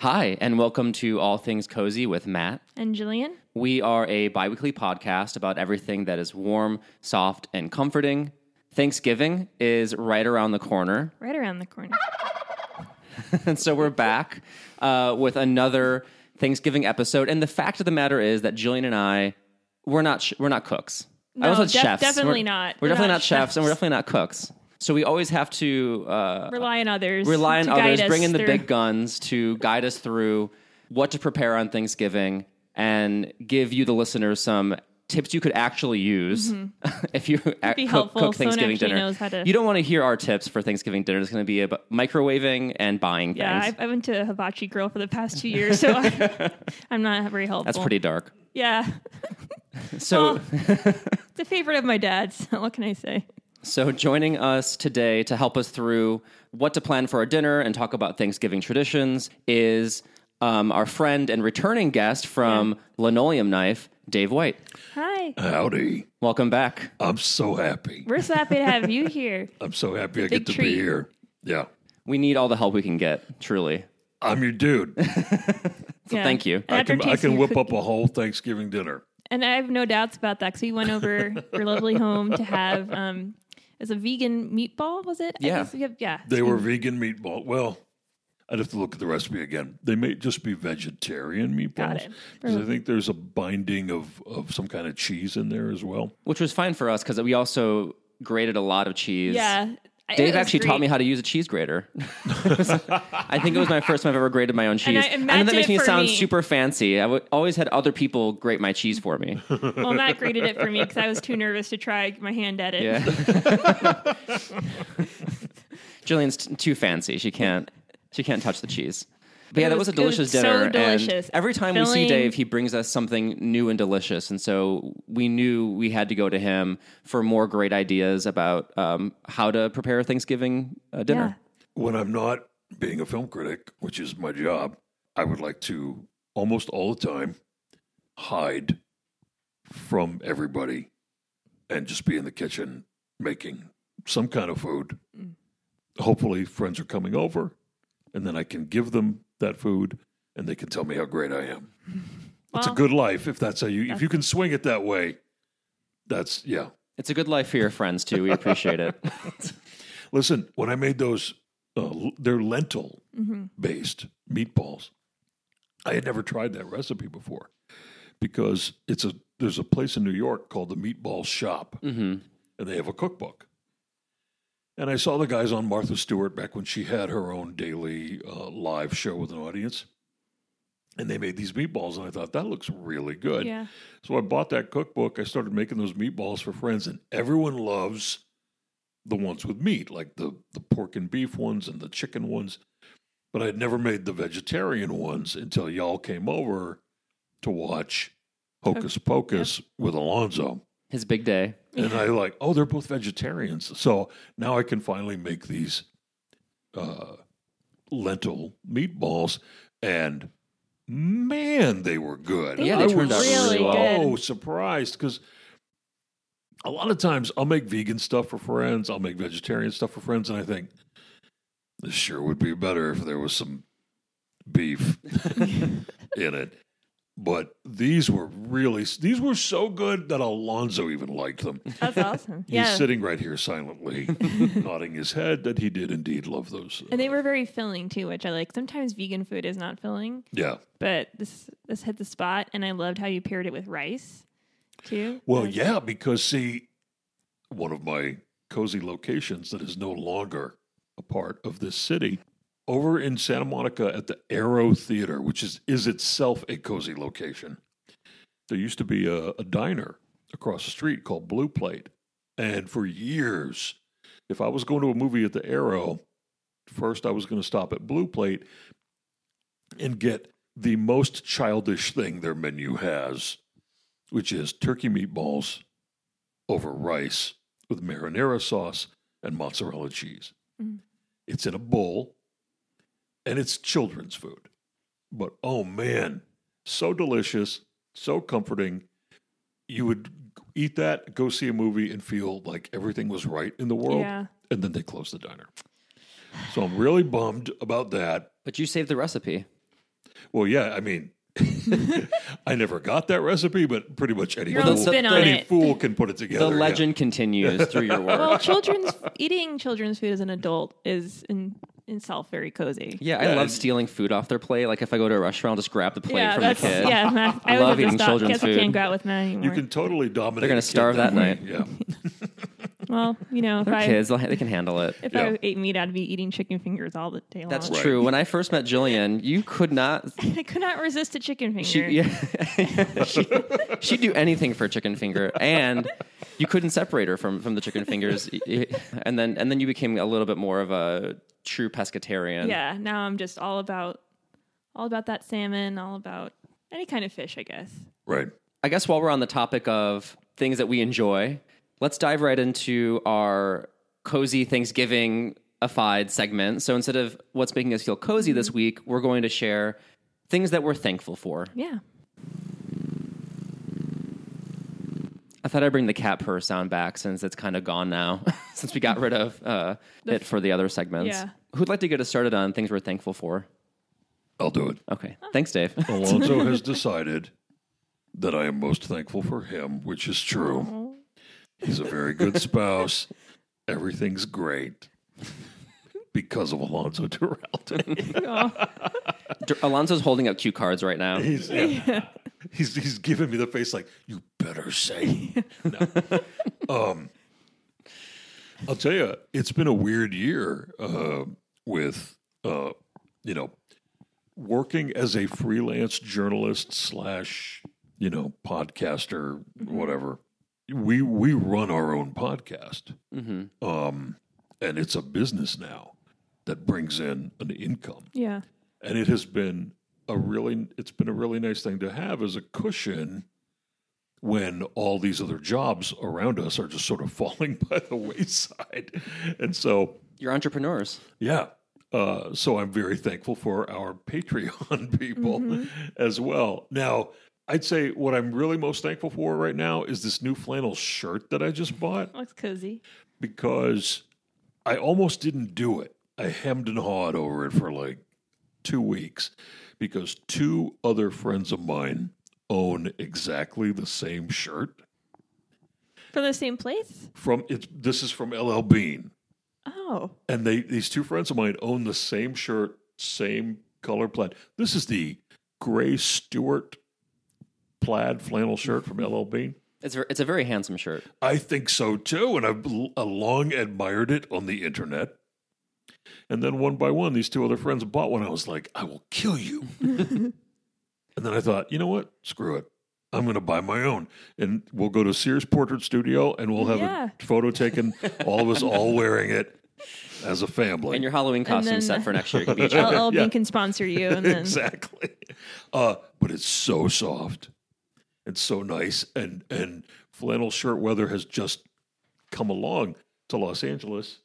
Hi, and welcome to All Things Cozy with Matt. And Jillian. We are a bi-weekly podcast about everything that is warm, soft, and comforting. Thanksgiving is right around the corner. Right around the corner. And so we're back with another Thanksgiving episode. And the fact of the matter is that Jillian and I, we're not cooks. No, I was chefs. Definitely not. We're definitely not chefs, and we're definitely not cooks. So we always have to rely on others, bring in the big guns to guide us through what to prepare on Thanksgiving and give you, the listeners, some tips you could actually use if you cook Thanksgiving dinner. You don't want to hear our tips for Thanksgiving dinner. It's going to be about microwaving and buying things. Yeah, I went to a hibachi grill for the past 2 years, so I'm not very helpful. That's pretty dark. Yeah. So it's a favorite of my dad's. What can I say? So joining us today to help us through what to plan for our dinner and talk about Thanksgiving traditions is our friend and returning guest from Linoleum Knife, Dave White. Hi. Howdy. Welcome back. I'm so happy. We're so happy to have you here. I'm so happy I get to be here. Yeah. We need all the help we can get, truly. I'm your dude. So thank you. I can whip up a whole Thanksgiving dinner. And I have no doubts about that because we went over your lovely home to have... It's a vegan meatball, was it? Yeah. They were vegan meatball. Well, I'd have to look at the recipe again. They may just be vegetarian meatballs. Got it. Because I think there's a binding of some kind of cheese in there as well. Which was fine for us because we also grated a lot of cheese. Yeah. Dave actually taught me how to use a cheese grater. I think it was my first time I've ever grated my own cheese. And that makes me sound super fancy. I always had other people grate my cheese for me. Well, Matt grated it for me because I was too nervous to try my hand at it. Yeah. Jillian's too fancy. She can't touch the cheese. But yeah, that was a delicious dinner. So delicious. And every time we see Dave, he brings us something new and delicious. And so we knew we had to go to him for more great ideas about how to prepare a Thanksgiving dinner. Yeah. When I'm not being a film critic, which is my job, I would like to almost all the time hide from everybody and just be in the kitchen making some kind of food. Hopefully friends are coming over and then I can give them that food, and they can tell me how great I am. Well, it's a good life if that's how if you can swing it that way. That's, yeah. It's a good life for your friends, too. We appreciate it. Listen, when I made those, they're lentil-based meatballs. I had never tried that recipe before because there's a place in New York called the Meatball Shop, and they have a cookbook. And I saw the guys on Martha Stewart back when she had her own daily live show with an audience. And they made these meatballs, and I thought, that looks really good. Yeah. So I bought that cookbook. I started making those meatballs for friends, and everyone loves the ones with meat, like the pork and beef ones and the chicken ones. But I had never made the vegetarian ones until y'all came over to watch Hocus Pocus with Alonzo. His big day. And I they're both vegetarians. So now I can finally make these lentil meatballs. And man, they were good. Yeah, they turned out really good. I was so surprised because a lot of times I'll make vegan stuff for friends. I'll make vegetarian stuff for friends. And I think this sure would be better if there was some beef in it. But these were so good that Alonzo even liked them. That's awesome. He's sitting right here silently, nodding his head that he did indeed love those. And they were very filling too, which I like. Sometimes vegan food is not filling. Yeah. But this hit the spot, and I loved how you paired it with rice too. Well, yeah, because see, one of my cozy locations that is no longer a part of this city, over in Santa Monica at the Aero Theatre, which is itself a cozy location, there used to be a diner across the street called Blue Plate. And for years, if I was going to a movie at the Aero, first I was going to stop at Blue Plate and get the most childish thing their menu has, which is turkey meatballs over rice with marinara sauce and mozzarella cheese. Mm. It's in a bowl. And it's children's food. But, oh, man, so delicious, so comforting. You would eat that, go see a movie, and feel like everything was right in the world. Yeah. And then they closed the diner. So I'm really bummed about that. But you saved the recipe. Well, yeah, I mean, I never got that recipe, but pretty much any fool can put it together. The legend continues through your work. Well, eating children's food as an adult is in itself very cozy. Yeah, I love stealing food off their plate. Like if I go to a restaurant, I'll just grab the plate from the kid. Yeah, I love eating children's food. I can't go out with them anymore. You can totally dominate. They're going to starve that night. Yeah. Well, you know, they can handle it. If I ate meat, I'd be eating chicken fingers all the day long. That's true. When I first met Jillian, you could not... I could not resist a chicken finger. She'd do anything for a chicken finger, and you couldn't separate her from the chicken fingers. And then you became a little bit more of a true pescatarian. Yeah, now I'm just all about that salmon, all about any kind of fish, I guess. Right. I guess while we're on the topic of things that we enjoy... Let's dive right into our cozy Thanksgiving-ified segment. So instead of what's making us feel cozy this week, we're going to share things that we're thankful for. Yeah. I thought I'd bring the cat purr sound back since it's kind of gone now, since we got rid of it for the other segments. Yeah. Who'd like to get us started on things we're thankful for? I'll do it. Okay. Oh. Thanks, Dave. Alonzo has decided that I am most thankful for him, which is true. Aww. He's a very good spouse. Everything's great because of Alonzo Duralde. Alonzo's holding up cue cards right now. He's giving me the face like, you better say. No. I'll tell you, it's been a weird year with working as a freelance journalist / podcaster, whatever. We run our own podcast, and it's a business now that brings in an income. Yeah, and it has been a really nice thing to have as a cushion when all these other jobs around us are just sort of falling by the wayside. And so you're entrepreneurs. Yeah. So I'm very thankful for our Patreon people as well. Now, I'd say what I'm really most thankful for right now is this new flannel shirt that I just bought. Looks cozy. Because I almost didn't do it. I hemmed and hawed over it for like 2 weeks because two other friends of mine own exactly the same shirt. From the same place? This is from L.L. Bean. Oh. And these two friends of mine own the same shirt, same color plaid. This is the gray Stewart plaid flannel shirt from L.L. Bean. It's a very handsome shirt. I think so, too, and I've long admired it on the internet. And then one by one, these two other friends bought one. I was like, I will kill you. And then I thought, you know what? Screw it. I'm going to buy my own. And we'll go to Sears Portrait Studio, and we'll have a photo taken, all of us all wearing it. As a family. And your Halloween costume set for next year. L.L. Bean can sponsor you. And then... Exactly. But it's so soft. It's so nice. And flannel shirt weather has just come along to Los Angeles.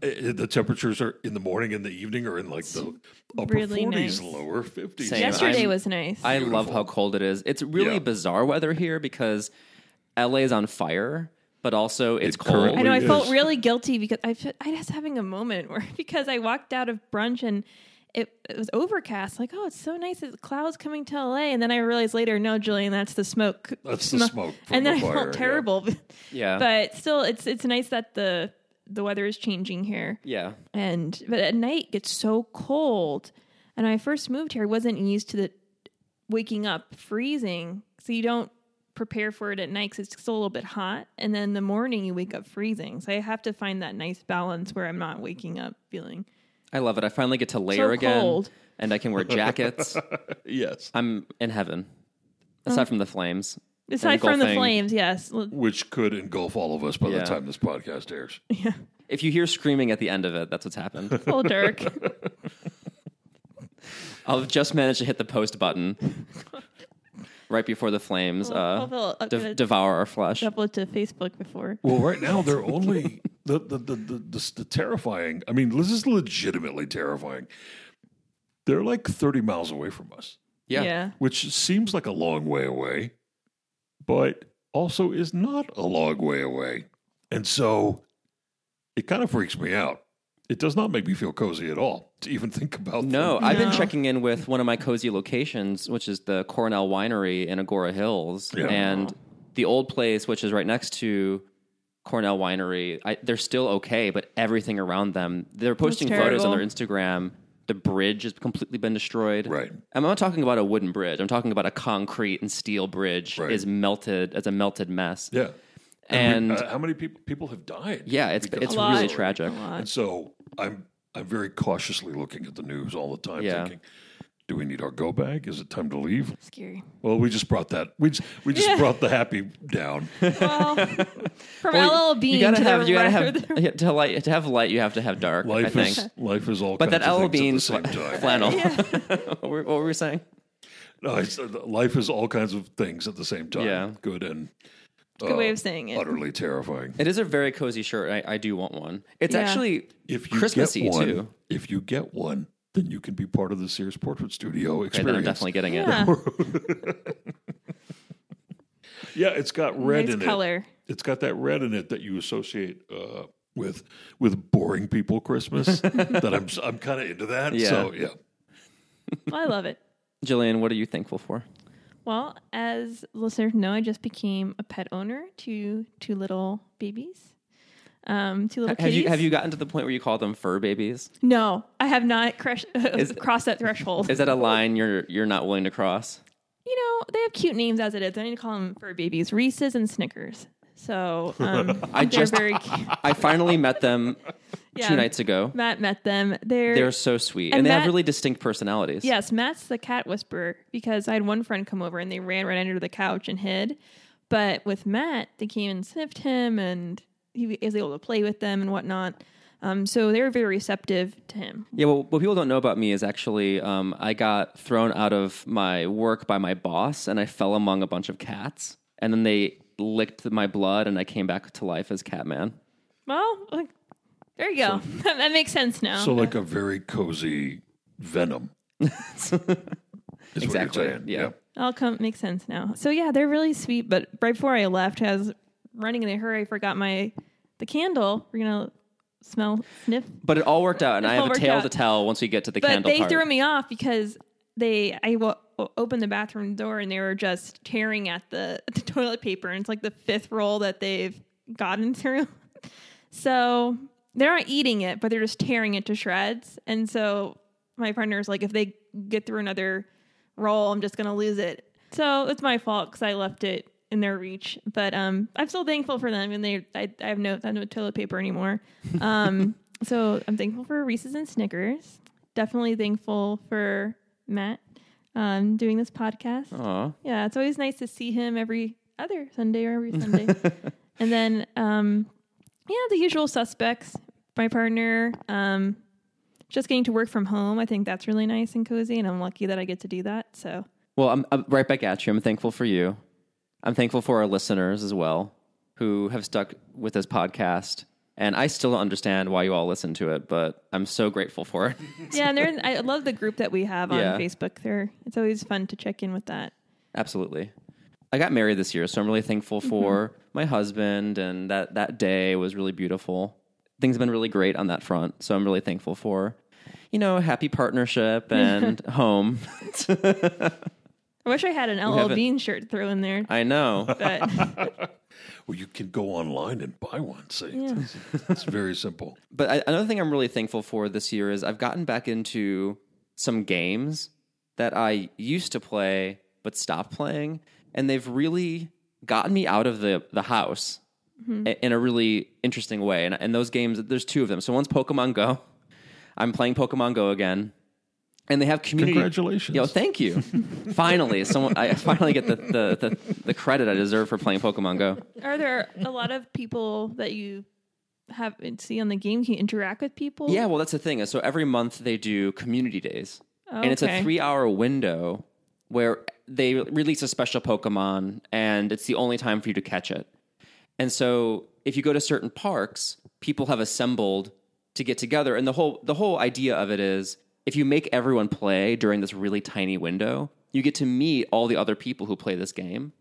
The temperatures are in the morning and the evening are in like the upper really 40s, nice. Lower 50s. Same. Yesterday was nice. I love how cold it is. It's really bizarre weather here because L.A. is on fire. But also, it's cold. I know. I felt really guilty because I was having a moment because I walked out of brunch and it was overcast. Like, oh, it's so nice. The clouds coming to L.A. And then I realized later, no, Jillian, that's the smoke. That's the smoke. And then I felt terrible. Yeah. But still, it's nice that the weather is changing here. Yeah. But at night, it gets so cold. And when I first moved here, I wasn't used to the waking up freezing. So you don't prepare for it at night because it's still a little bit hot, and then in the morning you wake up freezing. So I have to find that nice balance where I'm not waking up feeling. I love it. I finally get to layer so again, cold. And I can wear jackets. Yes, I'm in heaven. Aside from the flames. Aside from the flames, yes. Which could engulf all of us by the time this podcast airs. Yeah. If you hear screaming at the end of it, that's what's happened. Oh, Dirk. I'll just manage to hit the post button. Right before the flames devour our flesh. Upload to Facebook before. Well, right now they're only the terrifying. I mean, this is legitimately terrifying. They're like 30 miles away from us. Yeah. Which seems like a long way away, but also is not a long way away. And so it kind of freaks me out. It does not make me feel cozy at all to even think about them. No, I've been checking in with one of my cozy locations, which is the Cornell Winery in Agoura Hills. Yeah. And the old place, which is right next to Cornell Winery, they're still okay, but everything around them, they're posting photos on their Instagram. The bridge has completely been destroyed. Right. I'm not talking about a wooden bridge. I'm talking about a concrete and steel bridge is melted as a melted mess. Yeah. And how many people have died? Yeah, it's really tragic. And so I'm very cautiously looking at the news all the time, thinking, do we need our go bag? Is it time to leave? Scary. Well, we just brought that. We just brought the happy down. Well, from L.L. Bean, to have light, you have to have dark. Life is all. But that L.L. Bean flannel. Yeah. What were we saying? No, life is all kinds of things at the same time. Yeah. Good and. Good way of saying it. Utterly terrifying. It is a very cozy shirt. I do want one. It's actually Christmassy too. If you get one, then you can be part of the Sears Portrait Studio experience. Then I'm definitely getting it. Yeah, it's got red in color. It's got that red in it that you associate with boring people Christmas. That I'm kind of into that. Yeah. So yeah, I love it. Jillian, what are you thankful for? Well, as listeners know, I just became a pet owner to two little babies, kitties. Have you gotten to the point where you call them fur babies? No, I have not crossed that threshold. Is that a line you're not willing to cross? You know, they have cute names as it is. I need to call them fur babies, Reese's and Snickers. So they're very cute. I finally met them 2 nights ago. Matt met them. They're so sweet. And they have really distinct personalities. Yes, Matt's the cat whisperer because I had one friend come over and they ran right under the couch and hid. But with Matt, they came and sniffed him and he was able to play with them and whatnot. So they were very receptive to him. Yeah, well, what people don't know about me is actually I got thrown out of my work by my boss and I fell among a bunch of cats. And then they licked my blood and I came back to life as Catman. Well, there you go. So, that makes sense now. So like a very cozy Venom. Exactly. Yeah. All makes sense now. So yeah, they're really sweet. But right before I left, I was running in a hurry. I forgot the candle. We're gonna sniff. But it all worked out, and I have a tale to tell once we get to the candle. But they threw me off because I opened the bathroom door and they were just tearing at the toilet paper, and it's like the fifth roll that they've gotten through. So they're not eating it, but they're just tearing it to shreds. And so my partner's like, if they get through another roll, I'm just gonna lose it. So it's my fault because I left it in their reach. But I'm still thankful for them, and I have no toilet paper anymore. So I'm thankful for Reese's and Snickers. Definitely thankful for Matt. Doing this podcast. Aww. Yeah, it's always nice to see him every other Sunday or every Sunday. And then, the usual suspects, my partner, just getting to work from home. I think that's really nice and cozy, and I'm lucky that I get to do that. So, well, I'm right back at you. I'm thankful for you. I'm thankful for our listeners as well who have stuck with this podcast. And I still don't understand why you all listen to it, but I'm so grateful for it. Yeah, and I love the group that we have on Facebook. It's always fun to check in with that. Absolutely. I got married this year, so I'm really thankful for my husband, and that day was really beautiful. Things have been really great on that front, so I'm really thankful for, happy partnership and home. I wish I had an L.L. Bean shirt thrown in there. I know. But... Well, you can go online and buy one. It's very simple. But another thing I'm really thankful for this year is I've gotten back into some games that I used to play but stopped playing. And they've really gotten me out of the house in a really interesting way. And those games, there's two of them. So one's Pokemon Go. I'm playing Pokemon Go again. And they have community. Congratulations! Thank you. Finally, I finally get the credit I deserve for playing Pokemon Go. Are there a lot of people that you see on the game? Can you interact with people? Yeah, well, that's the thing. So every month they do community days, and it's a 3-hour window where they release a special Pokemon, and it's the only time for you to catch it. And so if you go to certain parks, people have assembled to get together, and the whole idea of it is. If you make everyone play during this really tiny window, you get to meet all the other people who play this game.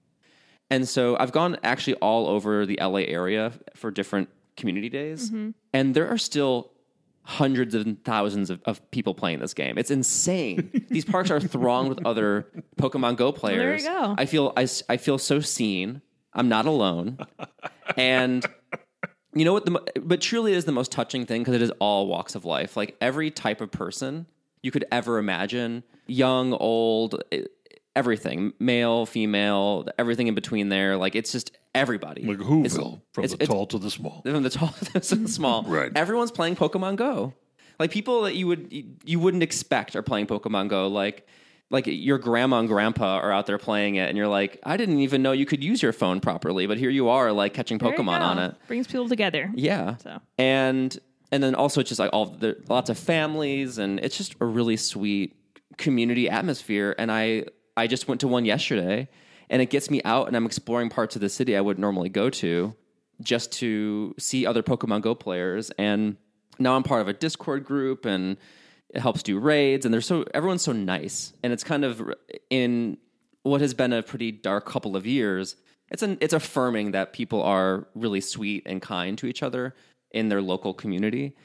And so I've gone actually all over the LA area for different community days. And there are still hundreds and thousands of people playing this game. It's insane. These parks are thronged with other Pokemon Go players. There you go. I feel so seen. I'm not alone. And you know what? But truly, it is the most touching thing because it is all walks of life. Like every type of person you could ever imagine, young, old, everything, male, female, everything in between there. Like it's just everybody. Like Whoville, from the tall to the small. From the tall to the small. Right. Everyone's playing Pokemon Go. Like people that you wouldn't expect are playing Pokemon Go. Like your grandma and grandpa are out there playing it, and you're like, I didn't even know you could use your phone properly, but here you are, like catching Pokemon on it. Brings people together. Yeah. So. And then also it's just like lots of families, and it's just a really sweet community atmosphere. And I just went to one yesterday, and it gets me out, and I'm exploring parts of the city I wouldn't normally go to, just to see other Pokemon Go players. And now I'm part of a Discord group, and it helps do raids, and everyone's so nice. And it's kind of, in what has been a pretty dark couple of years, it's affirming that people are really sweet and kind to each other in their local community.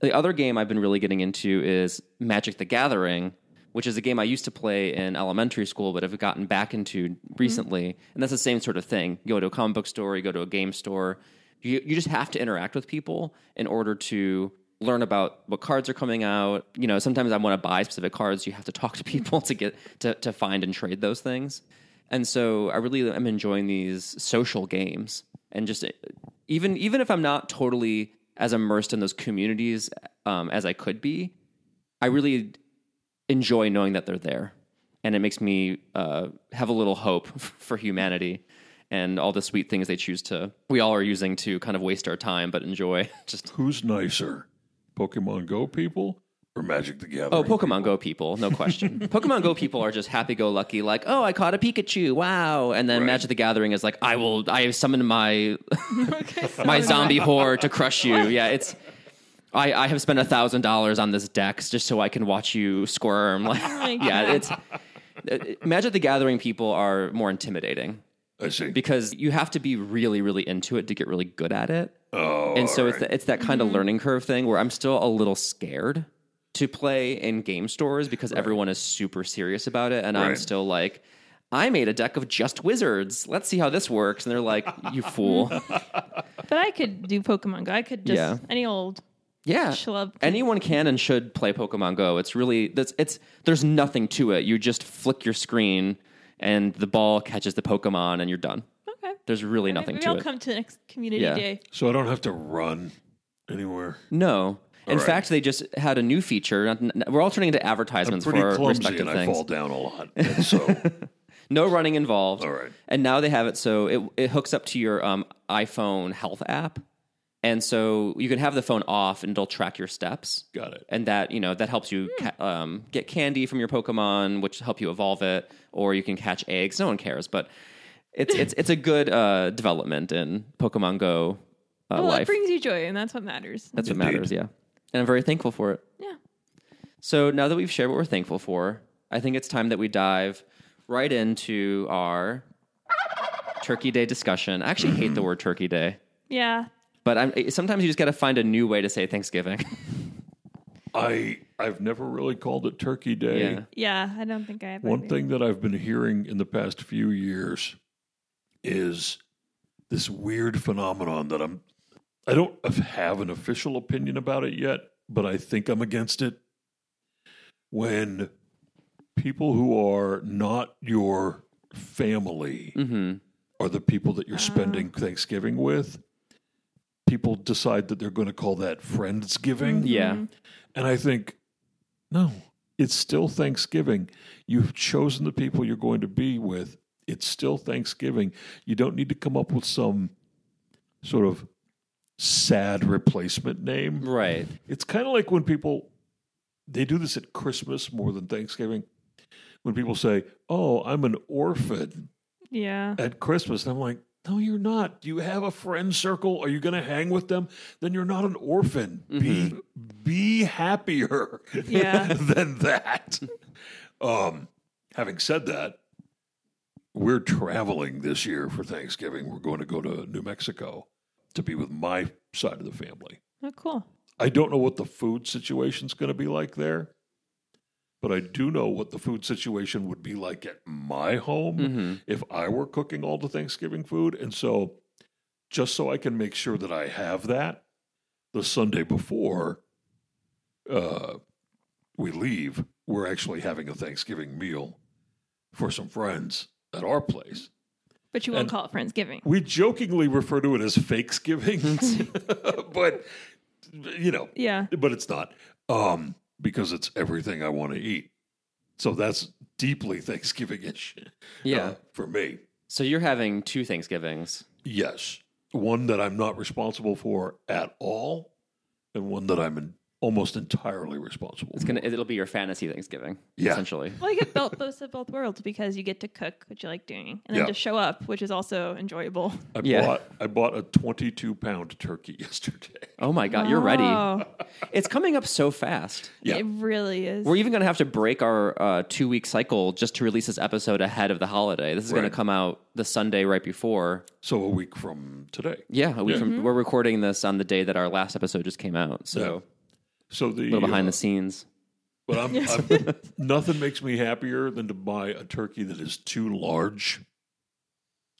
The other game I've been really getting into is Magic the Gathering, which is a game I used to play in elementary school, but have gotten back into recently. Mm-hmm. And that's the same sort of thing. You go to a comic book store, you go to a game store. You just have to interact with people in order to learn about what cards are coming out. You know, sometimes I want to buy specific cards. You have to talk to people to get to find and trade those things. And so I really am enjoying these social games. And just even if I'm not totally as immersed in those communities as I could be, I really enjoy knowing that they're there. And it makes me have a little hope for humanity and all the sweet things we all are using to kind of waste our time, but enjoy. Just who's nicer, Pokemon Go people or Magic the Gathering? Oh, Pokemon Go people, no question. Pokemon Go people are just happy-go-lucky, like, oh, I caught a Pikachu, wow. And then Magic the Gathering is like, I summoned my zombie whore to crush you. Yeah, it's... I have spent $1,000 on this dex just so I can watch you squirm. Like, yeah, it's Magic the Gathering people are more intimidating. I see. Because you have to be really, really into it to get really good at it. Oh, and so it's that kind of learning curve thing where I'm still a little scared to play in game stores because everyone is super serious about it, and I'm still like, I made a deck of just wizards. Let's see how this works. And they're like, you fool. But I could do Pokemon Go. I could just any old. Yeah, anyone can and should play Pokemon Go. It's really there's nothing to it. You just flick your screen, and the ball catches the Pokemon, and you're done. Okay, there's really nothing to it. We'll come to the next community day. So I don't have to run anywhere. No, in fact, they just had a new feature. We're all turning into advertisements for our respective things. I fall down a lot, and so no running involved. All right, and now they have it so it hooks up to your iPhone health app. And so you can have the phone off, and it'll track your steps. Got it. And that, you know, that helps you get candy from your Pokemon, which help you evolve it, or you can catch eggs. No one cares, but it's a good development in Pokemon Go life. Well, it brings you joy, and that's what matters. That's Indeed. What matters, yeah. And I'm very thankful for it. Yeah. So now that we've shared what we're thankful for, I think it's time that we dive right into our Turkey Day discussion. I actually hate the word Turkey Day. Yeah. But sometimes you just got to find a new way to say Thanksgiving. I've never really called it Turkey Day. Yeah, I don't think I have. One thing that I've been hearing in the past few years is this weird phenomenon that I don't have an official opinion about it yet, but I think I'm against it. When people who are not your family are the people that you're spending Thanksgiving with, people decide that they're going to call that Friendsgiving. Yeah. And I think, no, it's still Thanksgiving. You've chosen the people you're going to be with. It's still Thanksgiving. You don't need to come up with some sort of sad replacement name. Right. It's kind of like when people, they do this at Christmas more than Thanksgiving. When people say, oh, I'm an orphan at Christmas. And I'm like, no, you're not. Do you have a friend circle? Are you going to hang with them? Then you're not an orphan. Be happier than that. Having said that, we're traveling this year for Thanksgiving. We're going to go to New Mexico to be with my side of the family. Oh, cool. I don't know what the food situation's going to be like there, but I do know what the food situation would be like at my home mm-hmm. if I were cooking all the Thanksgiving food. And so just so I can make sure that I have that the Sunday before we leave, we're actually having a Thanksgiving meal for some friends at our place. But you won't call it Friendsgiving. We jokingly refer to it as Fakesgiving, but, you know, yeah. But it's not because it's everything I want to eat. So that's deeply Thanksgiving-ish for me. So you're having two Thanksgivings. Yes. One that I'm not responsible for at all, and one that I'm almost entirely responsible. It'll be your fantasy Thanksgiving, essentially. Well, you get both of both worlds because you get to cook, which you like doing, and then just show up, which is also enjoyable. I bought a 22-pound turkey yesterday. Oh my God, you're ready! It's coming up so fast. Yeah. It really is. We're even going to have to break our 2-week cycle just to release this episode ahead of the holiday. This is going to come out the Sunday right before. So a week from today. Yeah, a week from. Mm-hmm. We're recording this on the day that our last episode just came out. So. Yeah. So the, a little behind the scenes. But I'm nothing makes me happier than to buy a turkey that is too large,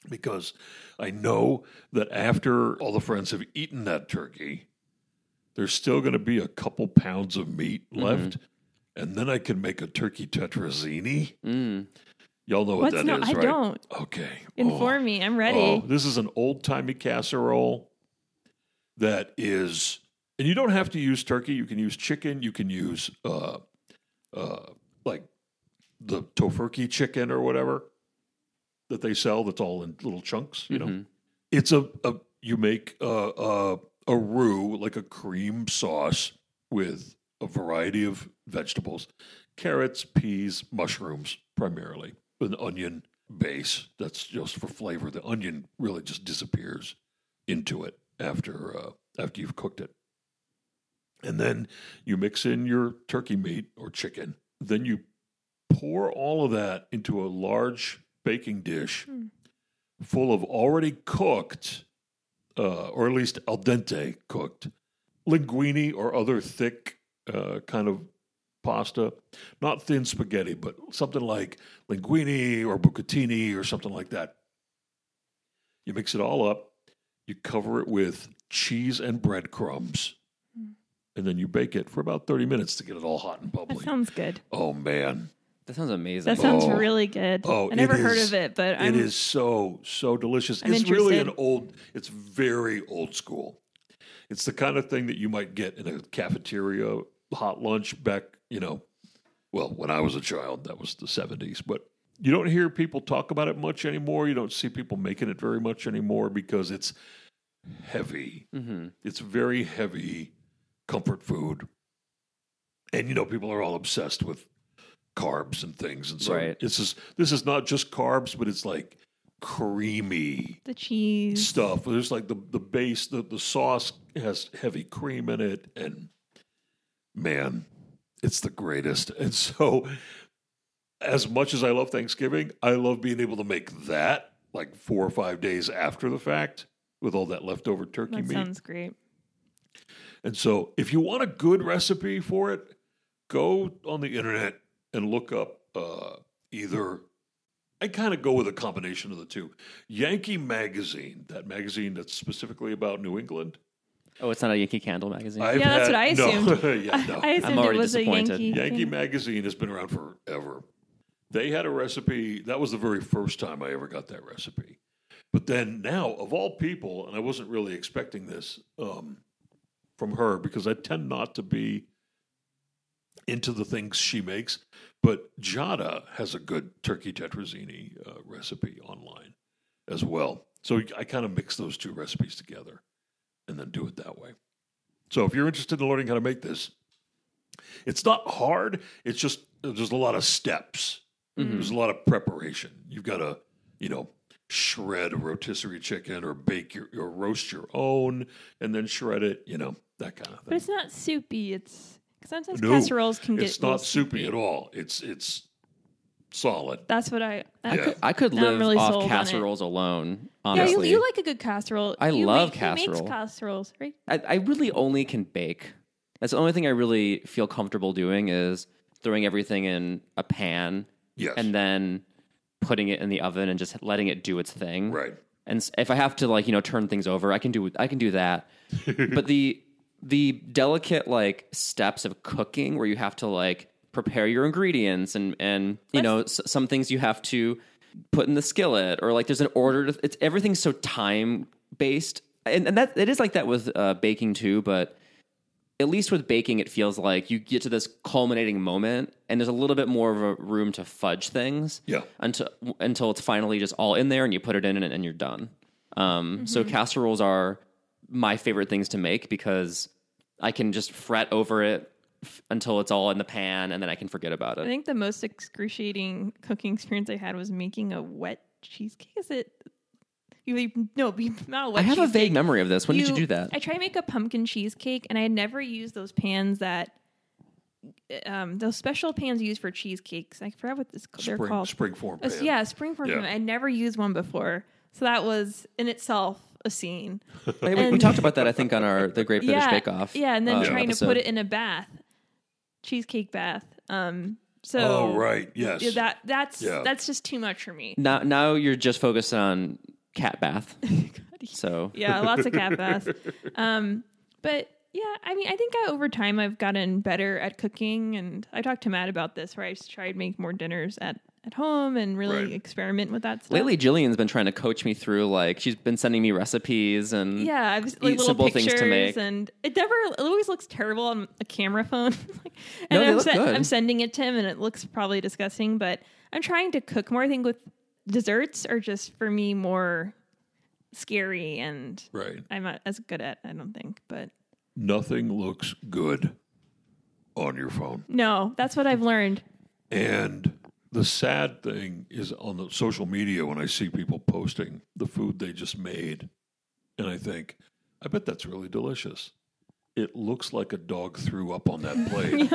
because I know that after all the friends have eaten that turkey, there's still going to be a couple pounds of meat left, and then I can make a turkey tetrazzini. Mm. Y'all know what that is, right? I don't. Okay. Inform me. I'm ready. Oh, this is an old-timey casserole that is... And you don't have to use turkey. You can use chicken. You can use like the tofurkey chicken or whatever that they sell. That's all in little chunks. You know, it's you make a roux, like a cream sauce with a variety of vegetables, carrots, peas, mushrooms, primarily with an onion base. That's just for flavor. The onion really just disappears into it after you've cooked it. And then you mix in your turkey meat or chicken. Then you pour all of that into a large baking dish full of already cooked, or at least al dente cooked, linguine or other thick kind of pasta. Not thin spaghetti, but something like linguine or bucatini or something like that. You mix it all up. You cover it with cheese and breadcrumbs. And then you bake it for about 30 minutes to get it all hot and bubbly. That sounds good. Oh, man. That sounds amazing. That sounds really good. Oh, I never heard of it, but it is so delicious. It's really it's very old school. It's the kind of thing that you might get in a cafeteria hot lunch back, when I was a child, that was the 70s. But you don't hear people talk about it much anymore. You don't see people making it very much anymore because it's heavy. Mm-hmm. It's very heavy. Comfort food, and people are all obsessed with carbs and things, and so this is not just carbs, but it's like creamy the cheese stuff. There's like the base, the sauce has heavy cream in it, and man, it's the greatest. And so, as much as I love Thanksgiving, I love being able to make that like 4 or 5 days after the fact with all that leftover turkey meat. Sounds great. And so if you want a good recipe for it, go on the internet and look up I kind of go with a combination of the two. Yankee Magazine, that magazine that's specifically about New England. Oh, it's not a Yankee Candle magazine? That's what I assumed. I assumed I'm already disappointed. Yankee Magazine has been around forever. They had a recipe. That was the very first time I ever got that recipe. But then now, of all people, and I wasn't really expecting this, from her, because I tend not to be into the things she makes, but Jada has a good turkey tetrazzini recipe online as well. So I kind of mix those two recipes together and then do it that way. So if you're interested in learning how to make this, it's not hard. It's just there's a lot of steps. Mm-hmm. There's a lot of preparation. You've got to, shred a rotisserie chicken or bake or roast your own and then shred it, that kind of thing. But it's not soupy. It's sometimes casseroles can get. It's not soupy at all. It's solid. That's what I could live really off casseroles alone. Honestly, you like a good casserole. I love casseroles. Right? I really only can bake. That's the only thing I really feel comfortable doing is throwing everything in a pan, yes, and then putting it in the oven and just letting it do its thing. Right. And if I have to, like, you know, turn things over, I can do that. But the delicate, like, steps of cooking where you have to, like, prepare your ingredients and you know, some things you have to put in the skillet, or like there's an order to, it's everything's so time based. And that it is like that with baking too, but at least with baking, it feels like you get to this culminating moment and there's a little bit more of a room to fudge things, yeah, until it's finally just all in there and you put it in and you're done. Mm-hmm. So casseroles are my favorite things to make because I can just fret over it until it's all in the pan and then I can forget about it. I think the most excruciating cooking experience I had was making a wet cheesecake. Is it? Not a wet cheesecake. I have a vague memory of this. When did you do that? I tried to make a pumpkin cheesecake and I had never used those pans that, those special pans used for cheesecakes. I forgot what they're called. Springform pan. Yeah, springform pan. I'd never used one before. So that was in itself a scene. We talked about that, I think, on the Great British Bake Off. Yeah, and then trying to put it in a bath. Cheesecake bath. Right. Yes. That's just too much for me. Now you're just focused on cat bath. God, so yeah, lots of cat baths. But yeah, I mean, I think over time I've gotten better at cooking, and I talked to Matt about this, where I tried to make more dinners at home and really experiment with that stuff. Lately, Jillian's been trying to coach me through, like, she's been sending me recipes and I've like little pictures to make. And it always looks terrible on a camera phone. I'm sending it to him and it looks probably disgusting, but I'm trying to cook more. I think with desserts are just for me more scary and I'm not as good at, I don't think, but nothing looks good on your phone. No, that's what I've learned. And the sad thing is on the social media when I see people posting the food they just made, and I think, I bet that's really delicious. It looks like a dog threw up on that plate.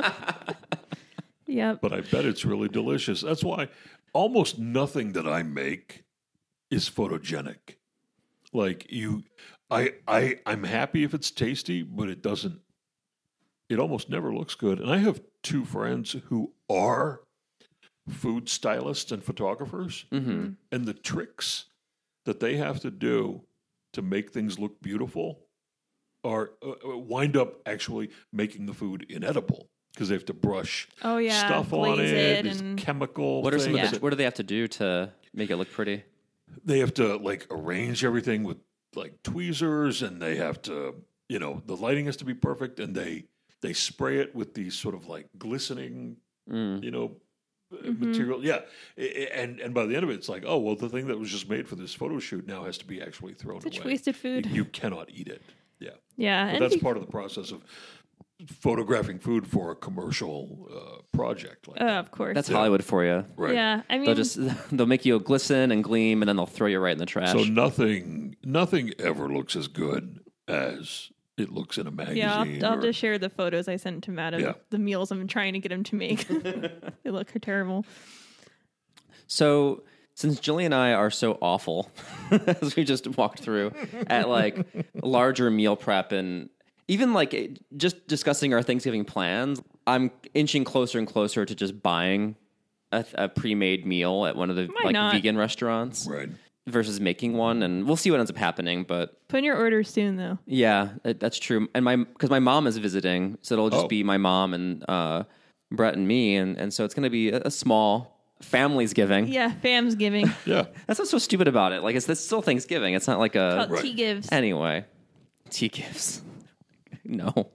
Yep. But I bet it's really delicious. That's why almost nothing that I make is photogenic. Like I'm happy if it's tasty, but it doesn't. It almost never looks good. And I have two friends who are food stylists and photographers, mm-hmm, and the tricks that they have to do to make things look beautiful are wind up actually making the food inedible because they have to brush stuff on it and chemical. What do they have to do to make it look pretty? They have to like arrange everything with like tweezers, and they have to, you know, the lighting has to be perfect, and they spray it with these sort of like glistening, you know, material, mm-hmm, and by the end of it, it's like, oh well, the thing that was just made for this photo shoot now has to be actually thrown away. Such wasted food. You cannot eat it. Yeah. But that's part of the process of photographing food for a commercial project. Like that. Of course, that's Hollywood for you, right? Yeah, I mean, they'll make you glisten and gleam, and then they'll throw you right in the trash. So nothing ever looks as good as it looks in a magazine. Yeah, I'll just share the photos I sent to Matt of the meals I'm trying to get him to make. They look terrible. So since Jillian and I are so awful, as we just walked through, at like larger meal prep and even like just discussing our Thanksgiving plans, I'm inching closer and closer to just buying a pre-made meal at one of the vegan restaurants. Right. Versus making one, and we'll see what ends up happening. But put in your order soon, though. Yeah, that's true. And because my mom is visiting, so it'll just be my mom and Brett and me, and so it's going to be a small Family's-giving. Yeah, Fam's-giving. Yeah, that's what's so stupid about it. Like it's still Thanksgiving. It's not like a tea gives. Anyway, tea gives. No,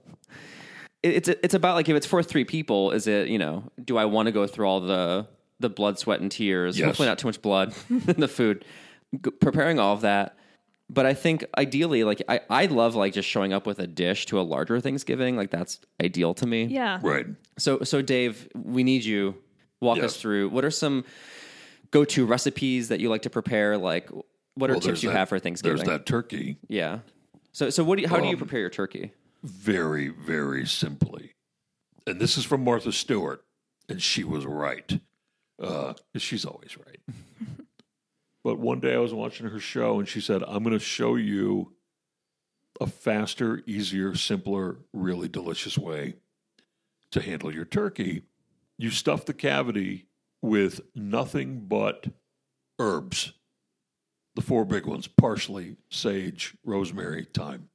it's about like if it's for three people, is it, you know? Do I want to go through all the blood, sweat, and tears? Yes. Hopefully, not too much blood in the food. Preparing all of that, but I think ideally, like I love like just showing up with a dish to a larger Thanksgiving. Like that's ideal to me. Yeah. Right. So Dave, we need you walk us through. What are some go-to recipes that you like to prepare? Like what are tips you have for Thanksgiving? There's that turkey. Yeah. So how do you prepare your turkey? Very, very simply. And this is from Martha Stewart, and she was right. She's always right. But one day I was watching her show, and she said, I'm going to show you a faster, easier, simpler, really delicious way to handle your turkey. You stuff the cavity with nothing but herbs. The four big ones, parsley, sage, rosemary, thyme.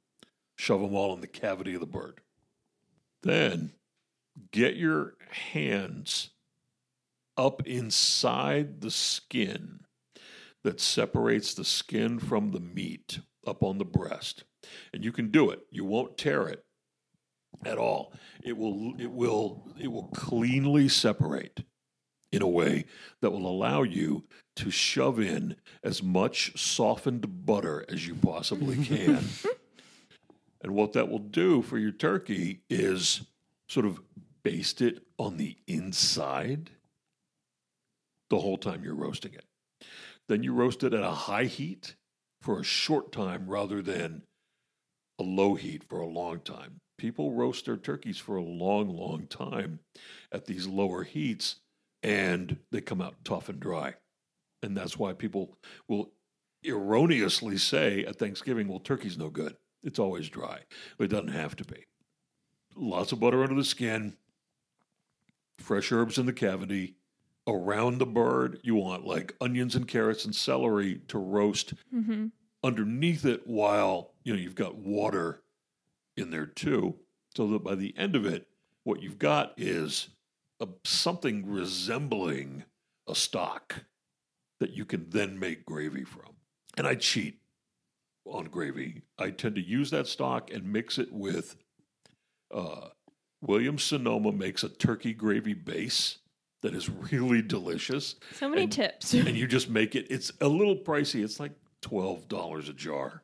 Shove them all in the cavity of the bird. Then get your hands up inside the skin that separates the skin from the meat up on the breast. And you can do it. You won't tear it at all. It will cleanly separate in a way that will allow you to shove in as much softened butter as you possibly can. And what that will do for your turkey is sort of baste it on the inside the whole time you're roasting it. Then you roast it at a high heat for a short time rather than a low heat for a long time. People roast their turkeys for a long, long time at these lower heats, and they come out tough and dry. And that's why people will erroneously say at Thanksgiving, well, turkey's no good. It's always dry. But it doesn't have to be. Lots of butter under the skin, fresh herbs in the cavity. Around the bird, you want like onions and carrots and celery to roast underneath it while, you've got water in there too. So that by the end of it, what you've got is something resembling a stock that you can then make gravy from. And I cheat on gravy. I tend to use that stock and mix it with Williams-Sonoma makes a turkey gravy base that is really delicious. So many tips. And you just make it. It's a little pricey. It's like $12 a jar.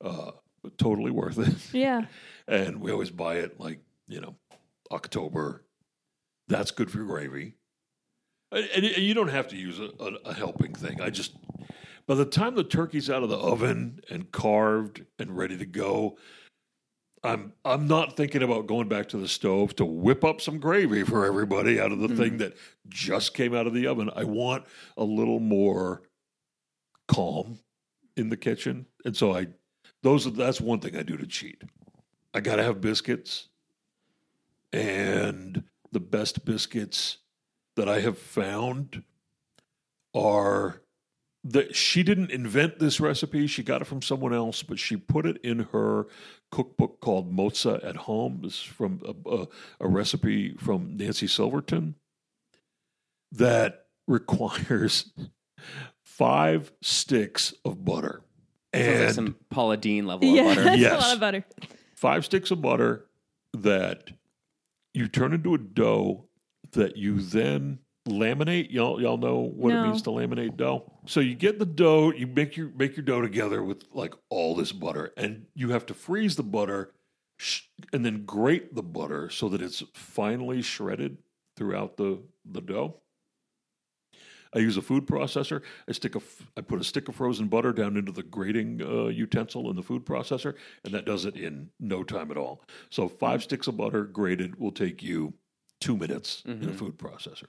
But totally worth it. Yeah. And we always buy it like, October. That's good for gravy. And you don't have to use a helping thing. By the time the turkey's out of the oven and carved and ready to go, I'm not thinking about going back to the stove to whip up some gravy for everybody out of the thing that just came out of the oven. I want a little more calm in the kitchen. And so that's one thing I do to cheat. I got to have biscuits. And the best biscuits that I have found are that she didn't invent this recipe. She got it from someone else, but she put it in her cookbook called Mozza at Home. This is from a recipe from Nancy Silverton that requires 5 sticks of butter. Sounds like some Paula Deen level of butter. That's a lot of butter. 5 sticks of butter that you turn into a dough that you then laminate. Y'all know what it means to laminate dough. So you get the dough, you make your dough together with like all this butter, and you have to freeze the butter and then grate the butter so that it's finely shredded throughout the dough. I use a food processor. I put a stick of frozen butter down into the grating utensil in the food processor, and that does it in no time at all. So 5 sticks of butter grated will take you 2 minutes in a food processor.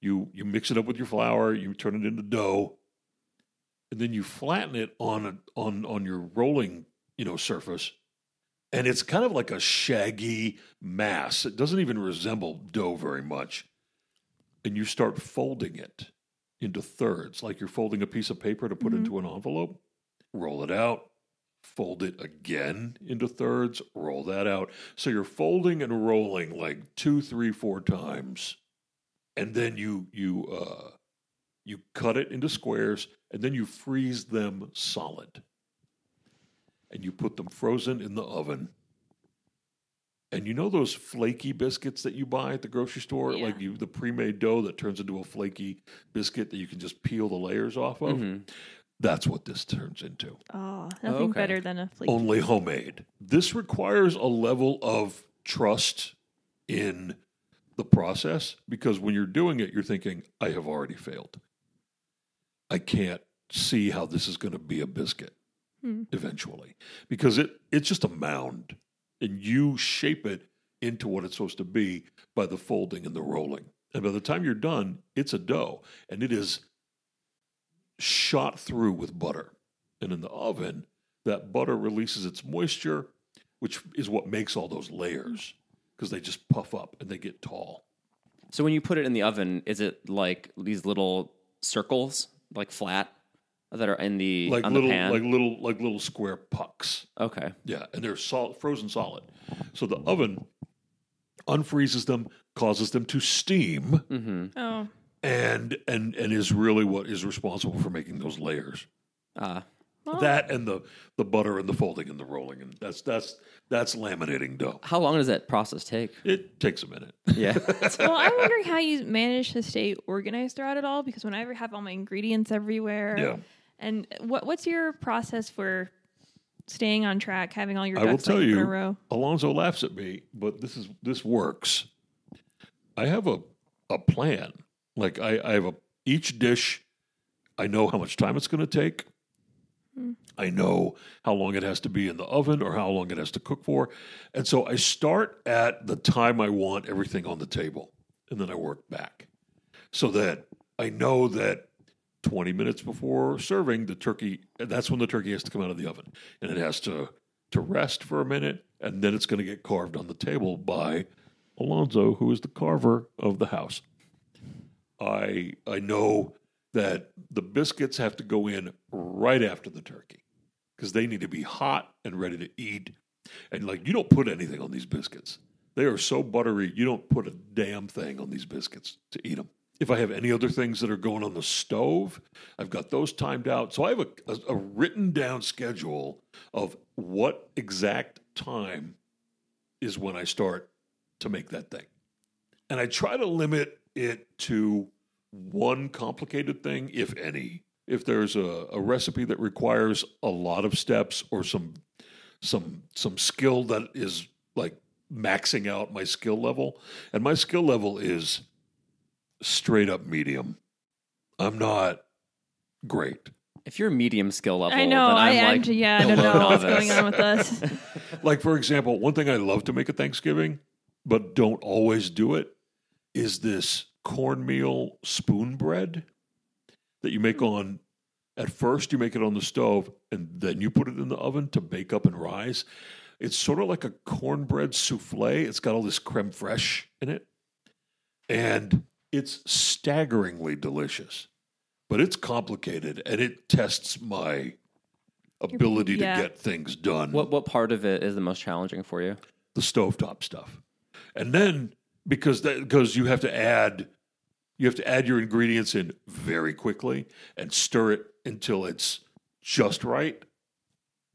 You mix it up with your flour, you turn it into dough, and then you flatten it on your rolling surface, and it's kind of like a shaggy mass. It doesn't even resemble dough very much. And you start folding it into thirds, like you're folding a piece of paper to put into an envelope. Roll it out, fold it again into thirds, roll that out. So you're folding and rolling like 2, 3, 4 times. And then you cut it into squares, and then you freeze them solid. And you put them frozen in the oven. And those flaky biscuits that you buy at the grocery store, like the pre-made dough that turns into a flaky biscuit that you can just peel the layers off of? That's what this turns into. Oh, nothing better than a flaky. Only homemade. This requires a level of trust in the process, because when you're doing it, you're thinking, I have already failed. I can't see how this is going to be a biscuit eventually, because it's just a mound, and you shape it into what it's supposed to be by the folding and the rolling. And by the time you're done, it's a dough, and it is shot through with butter. And in the oven, that butter releases its moisture, which is what makes all those layers, because they just puff up and they get tall. So when you put it in the oven, is it like these little circles, like flat, that are in the like on little the pan? like little square pucks? Okay, yeah, and they're frozen solid. So the oven unfreezes them, causes them to steam, mm-hmm. Oh, and is really what is responsible for making those layers. Well, that and the butter and the folding and the rolling, and that's laminating dough. How long does that process take? It takes a minute. Yeah. Well, I'm wondering how you manage to stay organized throughout it all, because when I have all my ingredients everywhere, yeah. And what's your process for staying on track, having all your ducks in a row? Alonzo laughs at me, but this works. I have a plan. Like I have each dish. I know how much time it's going to take. I know how long it has to be in the oven or how long it has to cook for. And so I start at the time I want everything on the table, and then I work back so that I know that 20 minutes before serving the turkey, that's when the turkey has to come out of the oven, and it has to rest for a minute, and then it's going to get carved on the table by Alonzo, who is the carver of the house. I know that the biscuits have to go in right after the turkey because they need to be hot and ready to eat. And, like, you don't put anything on these biscuits. They are so buttery, you don't put a damn thing on these biscuits to eat them. If I have any other things that are going on the stove, I've got those timed out. So I have a written down schedule of what exact time is when I start to make that thing. And I try to limit it to one complicated thing, if any. If there's a recipe that requires a lot of steps or some skill that is like maxing out my skill level, and my skill level is straight up medium. I'm not great. If you're medium skill level, I know, then I don't know what's going on with us. Like, for example, one thing I love to make at Thanksgiving, but don't always do it, is this cornmeal spoon bread that you make on, at first you make it on the stove and then you put it in the oven to bake up and rise. It's sort of like a cornbread souffle. It's got all this creme fraiche in it. And it's staggeringly delicious, but it's complicated and it tests my ability to get things done. What part of it is the most challenging for you? The stovetop stuff. And then because you have to add your ingredients in very quickly and stir it until it's just right,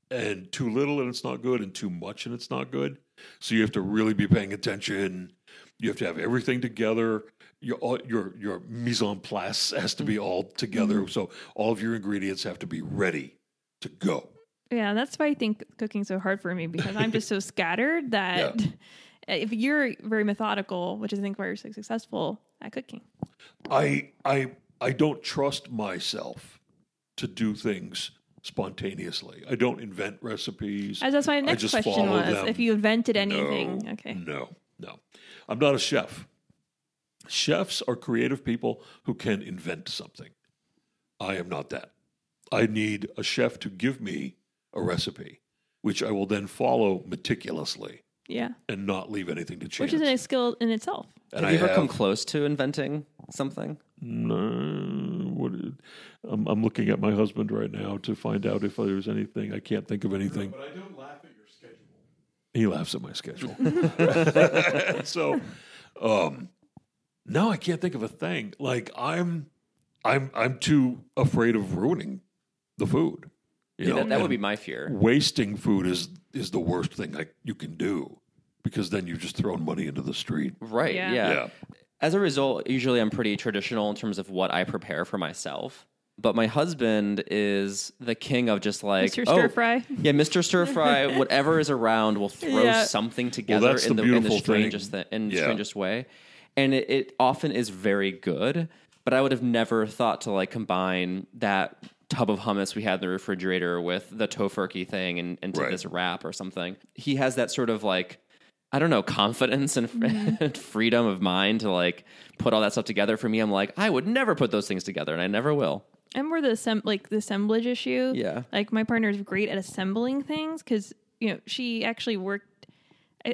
and too little and it's not good, and too much and it's not good. So you have to really be paying attention. You have to have everything together. Your mise en place has to be all together. So all of your ingredients have to be ready to go. Yeah, that's why I think cooking's so hard for me, because I'm just so scattered that... Yeah. If you're very methodical, which is, I think, why you're so successful at cooking. I don't trust myself to do things spontaneously. I don't invent recipes. As that's my next question was, them. If you invented anything. No. I'm not a chef. Chefs are creative people who can invent something. I am not that. I need a chef to give me a recipe, which I will then follow meticulously. Yeah, and not leave anything to chance. Which is a skill in itself. And have you ever come close to inventing something? No. I'm looking at my husband right now to find out if there's anything. I can't think of anything. But I don't laugh at your schedule. He laughs at my schedule. So, no, I can't think of a thing. Like I'm too afraid of ruining the food. Yeah, that would be my fear. Wasting food is the worst thing you can do, because then you've just thrown money into the street. Right, yeah. As a result, usually I'm pretty traditional in terms of what I prepare for myself. But my husband is the king of just like... Mr. Stir-Fry? Yeah, Mr. Stir-Fry, whatever is around, will throw something together strangest way. And it often is very good, but I would have never thought to like combine that... tub of hummus we had in the refrigerator with the tofurkey thing and to this wrap or something. He has that sort of like, I don't know, confidence and freedom of mind to like put all that stuff together. For me, I'm like, I would never put those things together, and I never will. I remember the assemblage issue. Yeah. Like, my partner is great at assembling things because, you know, she actually worked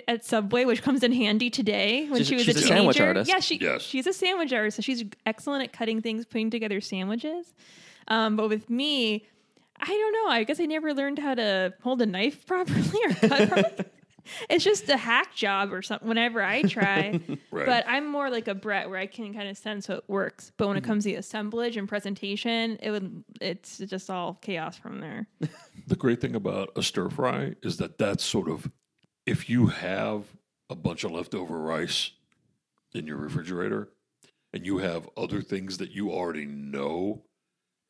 at Subway, which comes in handy today when she was a teenager. Sandwich artist. Yeah, she's a sandwich artist, so she's excellent at cutting things, putting together sandwiches. But with me, I don't know. I guess I never learned how to hold a knife properly or cut properly. It's just a hack job or something whenever I try. Right. But I'm more like a Brett where I can kind of sense what works. But when it comes to the assemblage and presentation, it's just all chaos from there. The great thing about a stir fry is that's sort of, if you have a bunch of leftover rice in your refrigerator and you have other things that you already know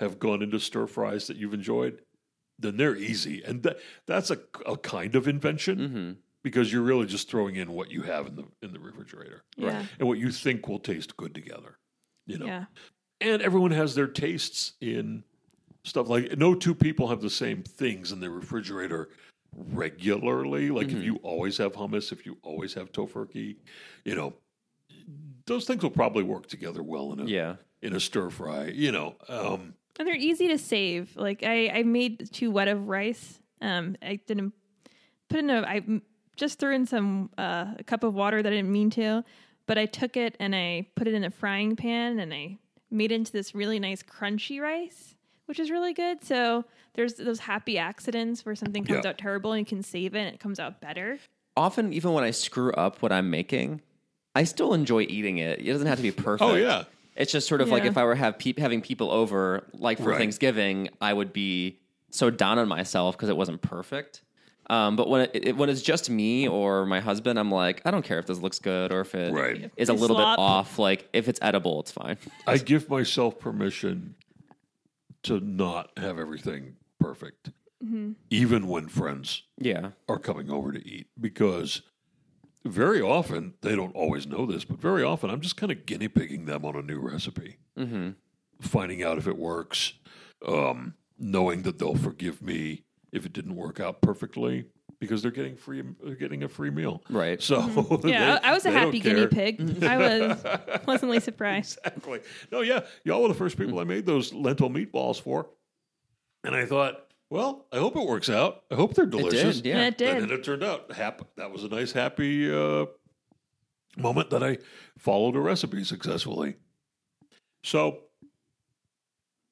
have gone into stir fries that you've enjoyed, then they're easy. And that's a kind of invention because you're really just throwing in what you have in the refrigerator, yeah, right? And what you think will taste good together, you know. Yeah. And everyone has their tastes in stuff. Like, no two people have the same things in their refrigerator regularly. Like, if you always have hummus, if you always have tofurkey, you know, those things will probably work together well in a stir fry, you know. And they're easy to save. Like, I made too wet of rice. I didn't put in I just threw in a cup of water that I didn't mean to, but I took it and I put it in a frying pan and I made it into this really nice crunchy rice, which is really good. So there's those happy accidents where something comes out terrible and you can save it and it comes out better. Often, even when I screw up what I'm making, I still enjoy eating it. It doesn't have to be perfect. Oh, yeah. It's just sort of like if I were having people over, like for Thanksgiving, I would be so down on myself because it wasn't perfect. But when it's just me or my husband, I'm like, I don't care if this looks good or if it is a little bit off. Like, if it's edible, it's fine. I give myself permission to not have everything perfect, even when friends are coming over to eat, because very often, they don't always know this, but very often I'm just kind of guinea pigging them on a new recipe, finding out if it works, knowing that they'll forgive me if it didn't work out perfectly because they're getting a free meal. Right. So I was a happy guinea pig. I was pleasantly surprised. Exactly. No, yeah, y'all were the first people I made those lentil meatballs for, and I thought, well, I hope it works out. I hope they're delicious. It did, yeah. And it did. And then it turned out that was a nice, happy moment that I followed a recipe successfully. So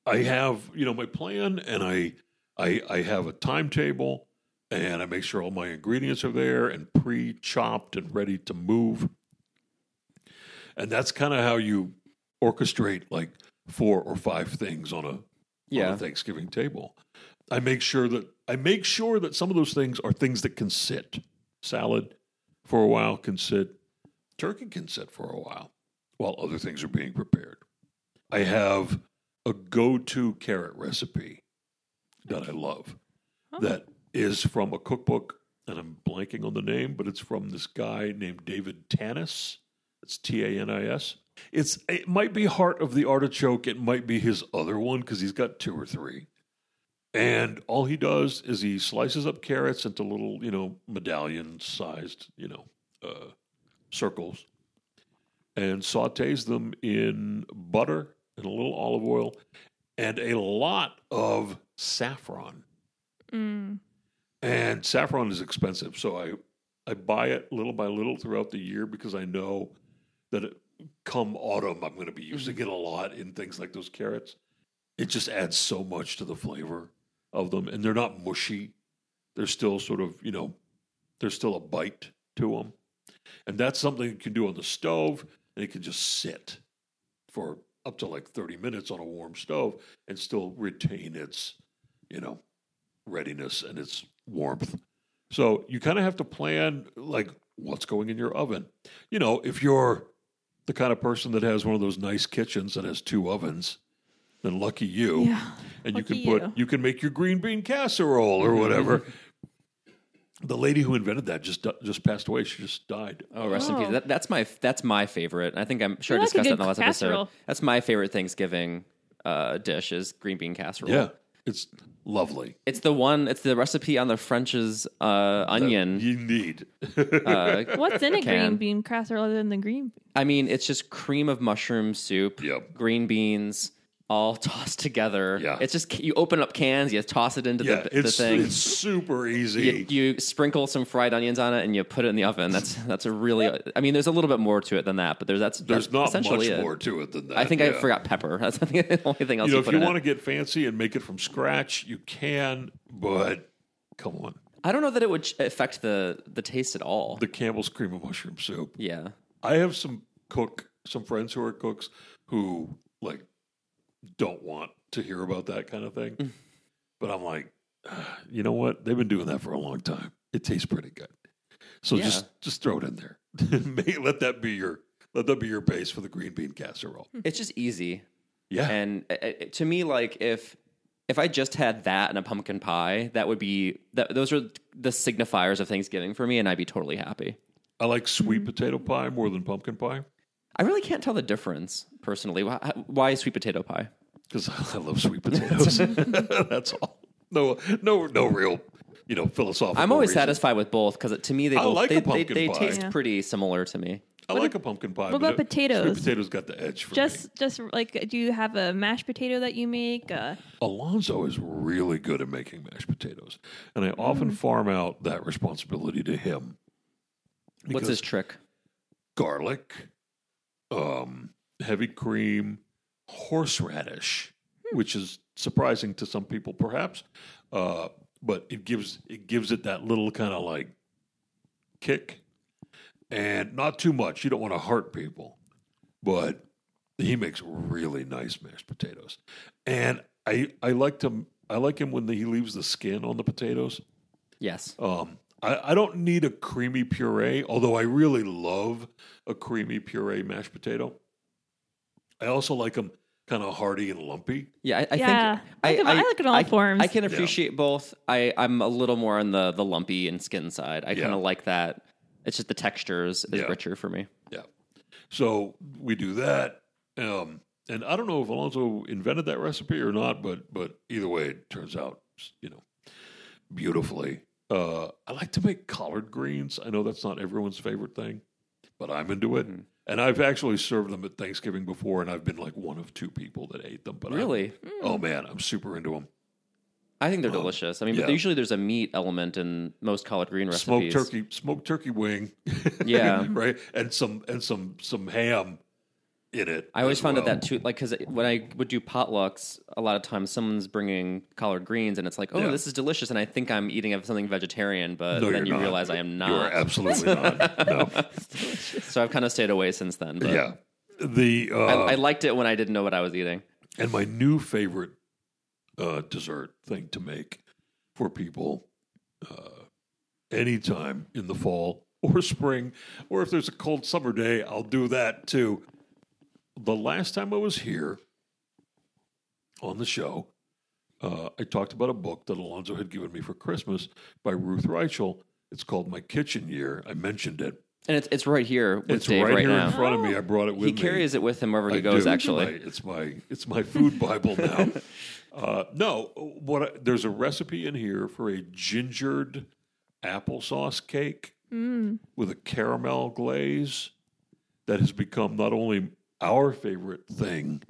I have, you know, my plan, and I have a timetable, and I make sure all my ingredients are there and pre-chopped and ready to move. And that's kind of how you orchestrate like 4 or 5 things on a Thanksgiving table. I make sure that some of those things are things that can sit. Salad for a while can sit. Turkey can sit for a while other things are being prepared. I have a go-to carrot recipe that I love that is from a cookbook, and I'm blanking on the name, but it's from this guy named David Tanis. It's Tanis. It might be Heart of the Artichoke. It might be his other one because he's got 2 or 3. And all he does is he slices up carrots into little, you know, medallion-sized, you know, circles, and sautés them in butter and a little olive oil and a lot of saffron. Mm. And saffron is expensive, so I buy it little by little throughout the year because I know that come autumn I'm going to be using it a lot in things like those carrots. It just adds so much to the flavor of them, and they're not mushy. They're still sort of, you know, there's still a bite to them. And that's something you can do on the stove, and it can just sit for up to like 30 minutes on a warm stove and still retain its, you know, readiness and its warmth. So you kind of have to plan, like, what's going in your oven. You know, if you're the kind of person that has one of those nice kitchens that has 2 ovens, then lucky you. Yeah, and lucky you can make your green bean casserole or whatever. The lady who invented that just passed away. She just died. Oh, rest in peace. That's my favorite. I think I'm sure I discussed that in the last episode. That's my favorite Thanksgiving dish is green bean casserole. Yeah, it's lovely. It's the one. It's the recipe on the French's onion. You need. What's in a green bean casserole other than the green beans? I mean, it's just cream of mushroom soup, green beans, all tossed together. Yeah. It's just, you open up cans, you toss it into the thing. It's super easy. You sprinkle some fried onions on it and you put it in the oven. That's a really, I mean, there's a little bit more to it than that, but there's not much more to it than that. I think I forgot pepper. That's the only thing else you put in it. If you want to get fancy and make it from scratch, you can, but come on. I don't know that it would affect the taste at all. The Campbell's cream of mushroom soup. Yeah. I have some friends who are cooks who, like, don't want to hear about that kind of thing. But I'm like, you know what? They've been doing that for a long time. It tastes pretty good. So just throw it in there. Let that be your base for the green bean casserole. It's just easy. Yeah. And to me, like, if I just had that and a pumpkin pie, that would be those are the signifiers of Thanksgiving for me, and I'd be totally happy. I like sweet potato pie more than pumpkin pie. I really can't tell the difference, personally. Why sweet potato pie? Because I love sweet potatoes. That's all. No real, philosophical I'm always reason. Satisfied with both, because to me, they taste pretty similar to me. I like a pumpkin pie. What about potatoes? Sweet potatoes got the edge for me. Just like, do you have a mashed potato that you make? Alonzo is really good at making mashed potatoes, and I often farm out that responsibility to him. What's his trick? Garlic, heavy cream, horseradish, which is surprising to some people, perhaps, but it gives it that little kind of like kick. And not too much. You don't want to hurt people. But he makes really nice mashed potatoes. And I like him when he leaves the skin on the potatoes. Yes. I don't need a creamy puree, although I really love a creamy puree mashed potato. I also like them kind of hearty and lumpy. Yeah, I think I like it in all forms. I can appreciate both. I'm a little more on the lumpy and skin side. I kind of like that. It's just the textures is richer for me. Yeah. So we do that. And I don't know if Alonzo invented that recipe or not, but either way, it turns out, beautifully. I like to make collard greens. I know that's not everyone's favorite thing, but I'm into it. Mm-hmm. And I've actually served them at Thanksgiving before, and I've been like one of two people that ate them. But really? Oh, man, I'm super into them. I think they're delicious. I mean, but usually there's a meat element in most collard green recipes. Smoked turkey wing, yeah, right, and some ham in it. I always found that too, like, because when I would do potlucks, a lot of times someone's bringing collard greens, and it's like, this is delicious, and I think I'm eating something vegetarian, but then you realize I am not. You are absolutely not. No. So I've kind of stayed away since then. But yeah, I liked it when I didn't know what I was eating. And my new favorite dessert thing to make for people anytime in the fall or spring, or if there's a cold summer day, I'll do that too. The last time I was here on the show, I talked about a book that Alonzo had given me for Christmas by Ruth Reichl. It's called My Kitchen Year. I mentioned it. And it's right here with Dave right now. It's right here in front of me. I brought it with me. He carries it with him wherever he goes, actually. It's my food Bible now. There's a recipe in here for a gingered applesauce cake with a caramel glaze that has become not only our favorite thing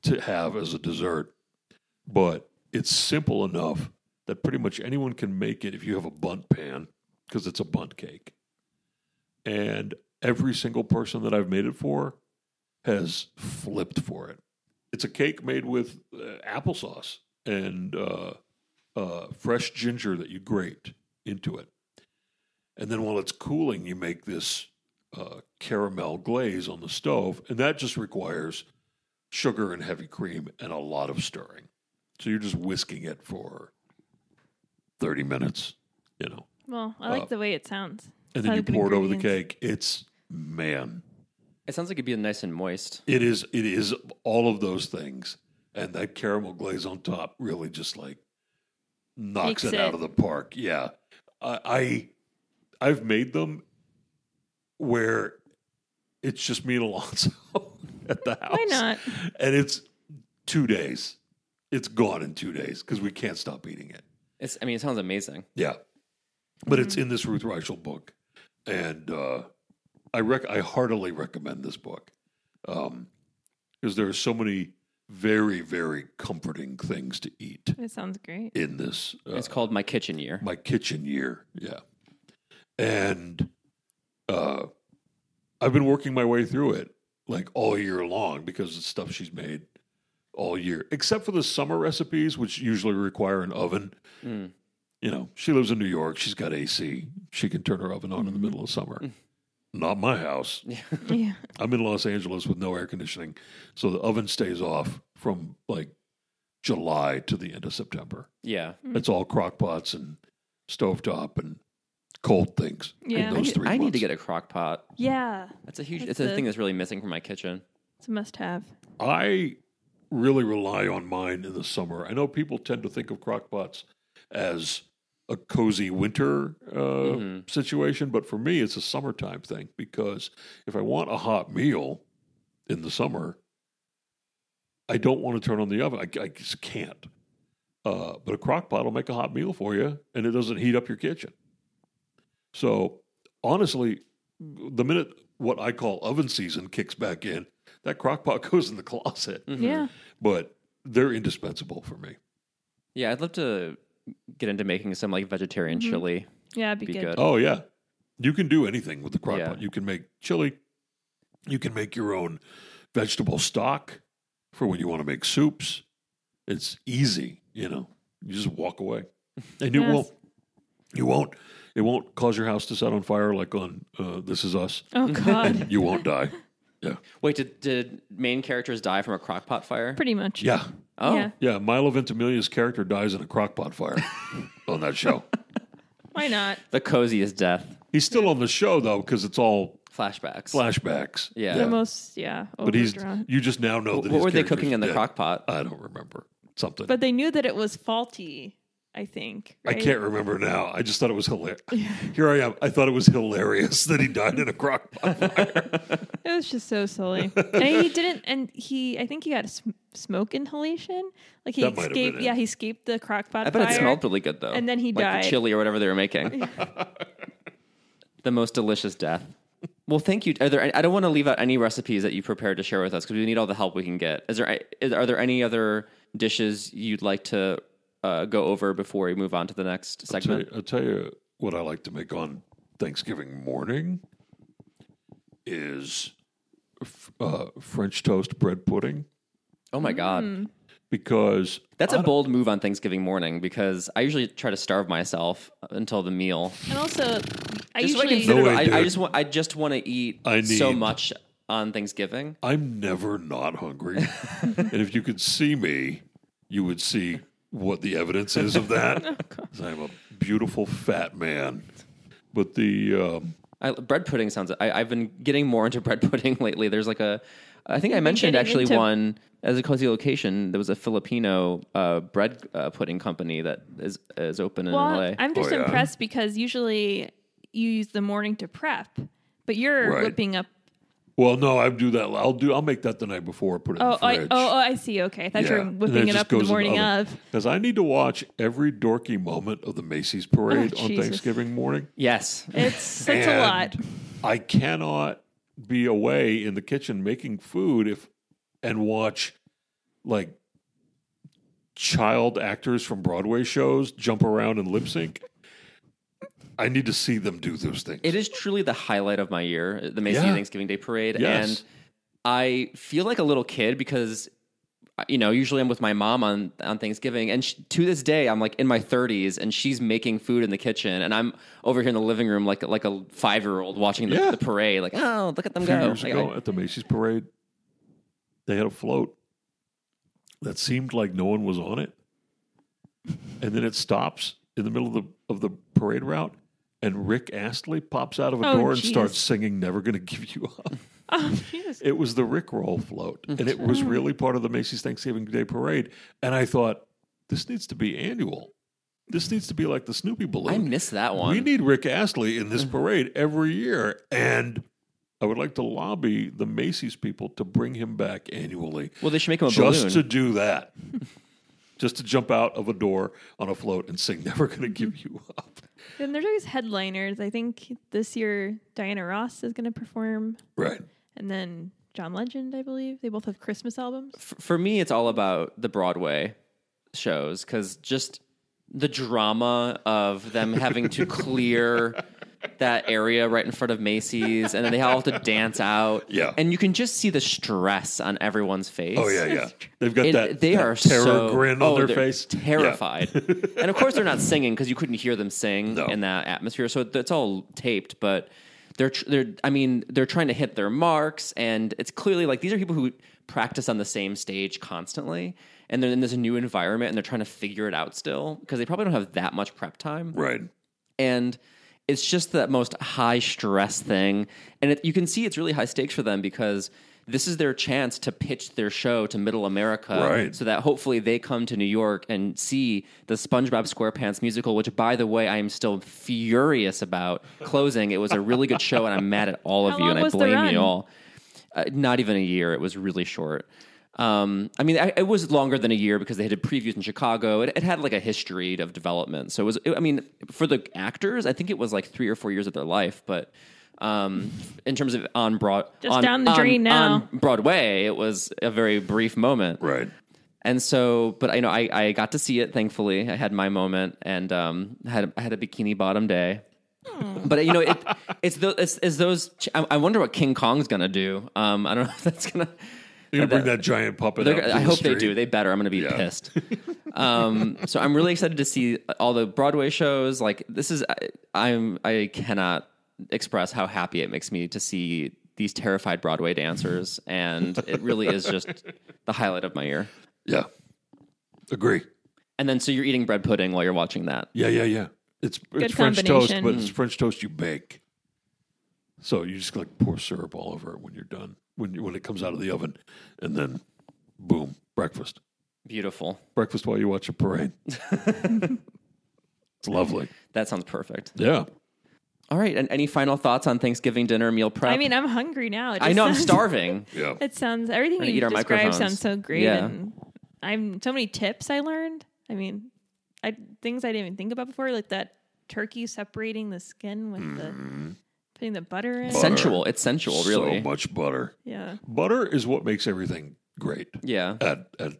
to have as a dessert, but it's simple enough that pretty much anyone can make it if you have a bundt pan, because it's a bundt cake. And every single person that I've made it for has flipped for it. It's a cake made with applesauce and fresh ginger that you grate into it. And then while it's cooling, you make this caramel glaze on the stove. And that just requires sugar and heavy cream and a lot of stirring. So you're just whisking it for 30 minutes, Well, I like the way it sounds. And then you pour it over the cake. It sounds like it'd be nice and moist. It is all of those things. And that caramel glaze on top really just like knocks it out of the park. Yeah. I've made them where it's just me and Alonzo at the house. Why not? And it's 2 days. It's gone in 2 days because we can't stop eating it. It sounds amazing. Yeah. But it's in this Ruth Reichl book. And I heartily recommend this book because there are so many very, very comforting things to eat. That sounds great. In this. It's called My Kitchen Year. My Kitchen Year, yeah. And I've been working my way through it, like, all year long because it's stuff she's made all year. Except for the summer recipes, which usually require an oven. Mm. You know, she lives in New York. She's got AC. She can turn her oven on in the middle of summer. Mm. Not my house. Yeah. I'm in Los Angeles with no air conditioning, so the oven stays off from like July to the end of September. Yeah. Mm. It's all crock pots and stovetop and cold things in those 3 months. I need to get a crock pot. Yeah. That's a huge, it's a thing that's really missing from my kitchen. It's a must have. I really rely on mine in the summer. I know people tend to think of crock pots as a cozy winter situation, but for me, it's a summertime thing because if I want a hot meal in the summer, I don't want to turn on the oven. I just can't. But a crock pot will make a hot meal for you, and it doesn't heat up your kitchen. So honestly, the minute what I call oven season kicks back in, that crock pot goes in the closet. Mm-hmm. Yeah, but they're indispensable for me. Yeah, I'd love to get into making some like vegetarian chili. Yeah, it'd be good. Oh yeah, you can do anything with the crock pot. You can make chili. You can make your own vegetable stock for when you want to make soups. It's easy, you know. You just walk away, and it won't cause your house to set on fire like on This Is Us. Oh God, and you won't die. Yeah. Wait, did main characters die from a crock pot fire? Pretty much. Yeah. Oh. Yeah, Milo Ventimiglia's character dies in a crockpot fire on that show. Why not? The coziest death. He's still on the show, though, because it's all flashbacks. Yeah. The most, but you just now know that his character's dead. What were they cooking in the crockpot? I don't remember. Something. But they knew that it was faulty, I think. Right? I can't remember now. I just thought it was hilarious. Yeah. Here I am. I thought it was hilarious that he died in a crockpot fire. It was just so silly. And he didn't, and I think he got smoke inhalation. Like he escaped. Yeah, he escaped the crockpot fire. I bet it smelled really good though. And then he died. The chili or whatever they were making. The most delicious death. Well, thank you. I don't want to leave out any recipes that you prepared to share with us because we need all the help we can get. Are there any other dishes you'd like to go over before we move on to the next segment? I'll tell you what I like to make on Thanksgiving morning is French toast bread pudding. Oh my God. Because that's a bold move on Thanksgiving morning because I usually try to starve myself until the meal. And also I just want to eat so much on Thanksgiving. I'm never not hungry. And if you could see me, you would see what the evidence is of that. Oh, I'm a beautiful fat man. But the bread pudding sounds... I've been getting more into bread pudding lately. There's like a... I think I mentioned actually one as a cozy location. There was a Filipino bread pudding company that is open in LA. I'm just impressed because usually you use the morning to prep, but you're whipping up. Well, no, I do that. I'll make that the night before. I put it in the fridge. I see. Okay, I thought you were whipping it up the morning of. Because I need to watch every dorky moment of the Macy's parade on Thanksgiving morning. Yes, it's a lot. I cannot be away in the kitchen making food and watch like child actors from Broadway shows jump around and lip sync. I need to see them do those things. It is truly the highlight of my year, the Macy's Thanksgiving Day Parade. Yes. And I feel like a little kid because, you know, usually I'm with my mom on Thanksgiving. And to this day, I'm like in my 30s and she's making food in the kitchen. And I'm over here in the living room like a 5-year-old watching the parade. Like, oh, look at them go. A few years ago, at the Macy's parade, they had a float that seemed like no one was on it. And then it stops in the middle of the parade route. And Rick Astley pops out of a door and starts singing "Never Gonna Give You Up." Oh, it was the Rick Roll float, and it was really part of the Macy's Thanksgiving Day Parade. And I thought, this needs to be annual. This needs to be like the Snoopy balloon. I miss that one. We need Rick Astley in this parade every year, and I would like to lobby the Macy's people to bring him back annually. Well, they should make him a balloon just to do that, just to jump out of a door on a float and sing "Never Gonna Give You Up." And there's always headliners. I think this year Diana Ross is going to perform. Right. And then John Legend, I believe. They both have Christmas albums. For me, it's all about the Broadway shows, because just the drama of them having to clear that area right in front of Macy's, and then they all have to dance out. Yeah. And you can just see the stress on everyone's face. Oh, yeah, yeah. They've got that terror grin on their face. Terrified. Yeah. And of course, they're not singing, because you couldn't hear them sing in that atmosphere. So it's all taped, but they're trying to hit their marks, and it's clearly like these are people who practice on the same stage constantly, and they're in this new environment, and they're trying to figure it out still, because they probably don't have that much prep time. Right. And it's just that most high stress thing, and you can see it's really high stakes for them, because this is their chance to pitch their show to Middle America, right, so that hopefully they come to New York and see the SpongeBob SquarePants musical, which, by the way, I am still furious about closing. It was a really good show, and I'm mad at all of you, and I blame you all. Not even a year. It was really short. It was longer than a year because they had previews in Chicago. It had like a history of development. So for the actors, I think it was like 3 or 4 years of their life, but in terms of on Broadway, it was a very brief moment. Right. And so, but I know I got to see it, thankfully. I had my moment, and I had a bikini bottom day. But it's those. I wonder what King Kong's gonna do. I don't know if that's gonna. You're gonna bring that giant puppet. I hope they do. They better. I'm gonna be pissed. So I'm really excited to see all the Broadway shows. Like this is, I cannot express how happy it makes me to see these terrified Broadway dancers, and it really is just the highlight of my year. Yeah, agree. And then so you're eating bread pudding while you're watching that. Yeah. It's French toast, but it's French toast you bake. So you just like pour syrup all over it when you're done, when it comes out of the oven, and then boom, breakfast. Beautiful. Breakfast while you watch a parade. It's lovely. That sounds perfect. Yeah. All right. And any final thoughts on Thanksgiving dinner meal prep? I mean, I'm hungry now. I'm starving. Yeah. Everything you described sounds so great. Yeah. And so many tips I learned. I mean, things I didn't even think about before, like that turkey separating the skin with the putting the butter in. Sensual. It's sensual, really. So much butter. Yeah. Butter is what makes everything great. Yeah. In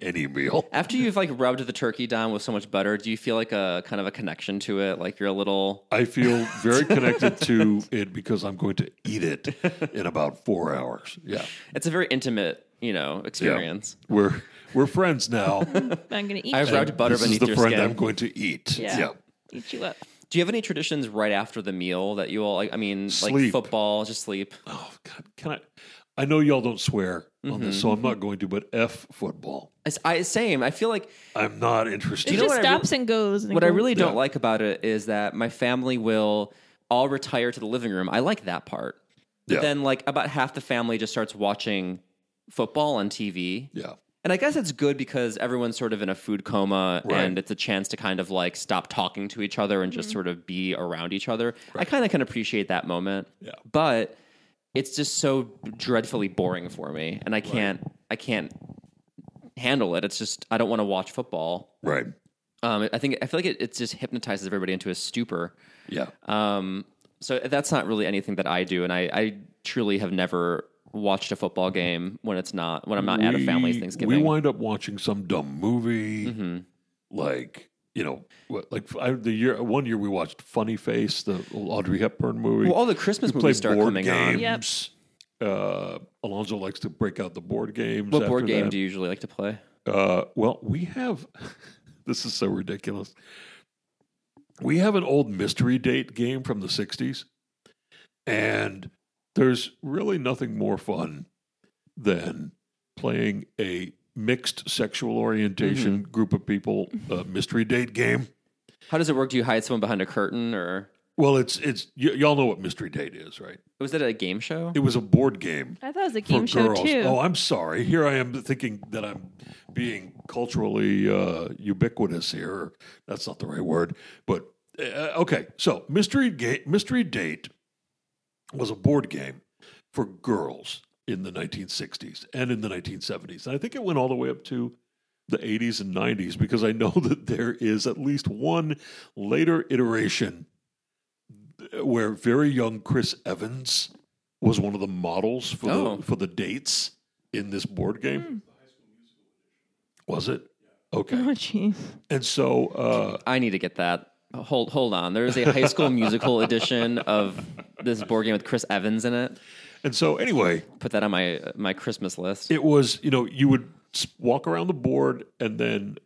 any meal. After you've like rubbed the turkey down with so much butter, do you feel like a kind of a connection to it? Like you're a little. I feel very connected to it because I'm going to eat it in about 4 hours. Yeah. It's a very intimate, experience. Yeah. We're friends now. I'm gonna eat. I've rubbed butter beneath your skin. This is the friend I'm going to eat. Yeah. Eat you up. Do you have any traditions right after the meal that you all? Like football, just sleep. Oh God, can I? I know y'all don't swear on this, so I'm not going to. But F football. Same. I feel like I'm not interested. It just stops and goes. What I really don't like about it is that my family will all retire to the living room. I like that part. But then, like about half the family just starts watching football on TV. Yeah. And I guess it's good because everyone's sort of in a food coma, right, and it's a chance to kind of like stop talking to each other and just sort of be around each other. Right. I kind of can appreciate that moment, but it's just so dreadfully boring for me, and I can't handle it. It's just I don't want to watch football. Right. I feel like it just hypnotizes everybody into a stupor. Yeah. So that's not really anything that I do, and I truly have never watched a football game when I'm not at a family's Thanksgiving. We wind up watching some dumb movie, one year we watched Funny Face, the Audrey Hepburn movie. Well, all the Christmas movies start coming games. On. Alonzo likes to break out the board games. What board game do you usually like to play? We have. This is so ridiculous. We have an old mystery date game from the '60s, and there's really nothing more fun than playing a mixed sexual orientation group of people mystery date game. How does it work? Do you hide someone behind a curtain or? Well, it's y'all know what mystery date is, right? Was that a game show? It was a board game. I thought it was a game show girls. Too. Oh, I'm sorry. Here I am thinking that I'm being culturally ubiquitous here. That's not the right word, but okay. So mystery date was a board game for girls in the 1960s and in the 1970s. And I think it went all the way up to the 80s and 90s because I know that there is at least one later iteration where very young Chris Evans was one of the models for the dates in this board game. Was it? Okay. Oh, jeez. And so I need to get that. Hold on. There is a High School Musical edition of this board game with Chris Evans in it. And so anyway, put that on my Christmas list. It was, you know, you would walk around the board and then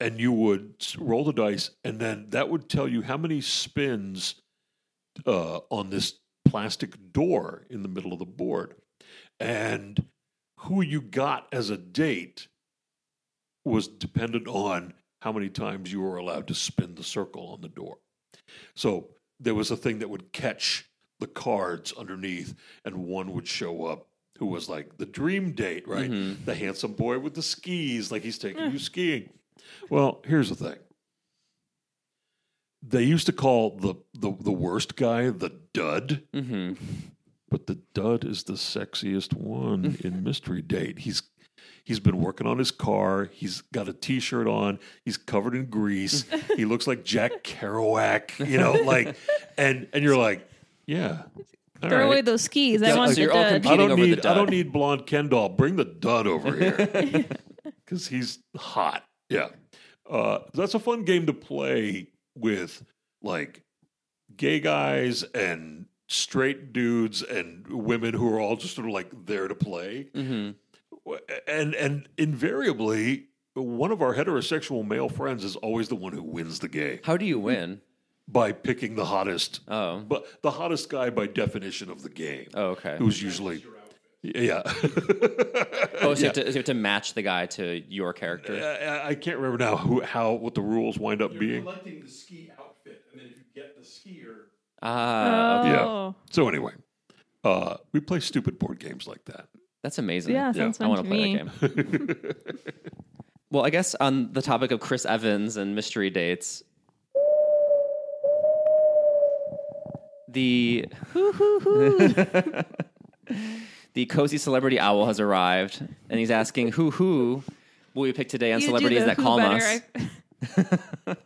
and you would roll the dice, and then that would tell you how many spins on this plastic door in the middle of the board. And who you got as a date was dependent on how many times you were allowed to spin the circle on the door. So there was a thing that would catch the cards underneath, and one would show up who was like the dream date, right? Mm-hmm. The handsome boy with the skis, like he's taking you skiing. Well, here's the thing. They used to call the worst guy the dud, mm-hmm. but the dud is the sexiest one in Mystery Date. He's been working on his car. He's got a T-shirt on. He's covered in grease. He looks like Jack Kerouac, you know, like, and you're like, yeah. Throw away those skis. I want your dud. I don't need blonde Ken doll. Bring the dud over here because he's hot. Yeah. That's a fun game to play with, like, gay guys and straight dudes and women who are all just sort of like there to play. Mm-hmm. And invariably, one of our heterosexual male friends is always the one who wins the game. How do you win? By picking the hottest. Oh. But the hottest guy by definition of the game. Oh, okay. Who's usually... Yeah. You have to match the guy to your character? I can't remember now what the rules wind up being. You're collecting the ski outfit, and then if you get the skier... Yeah. So anyway, we play stupid board games like that. That's amazing. Yeah, sounds fun. I want to play that game. Well, I guess on the topic of Chris Evans and mystery dates, the cozy celebrity owl has arrived, and he's asking, "Who will we pick today on celebrities that calm us?"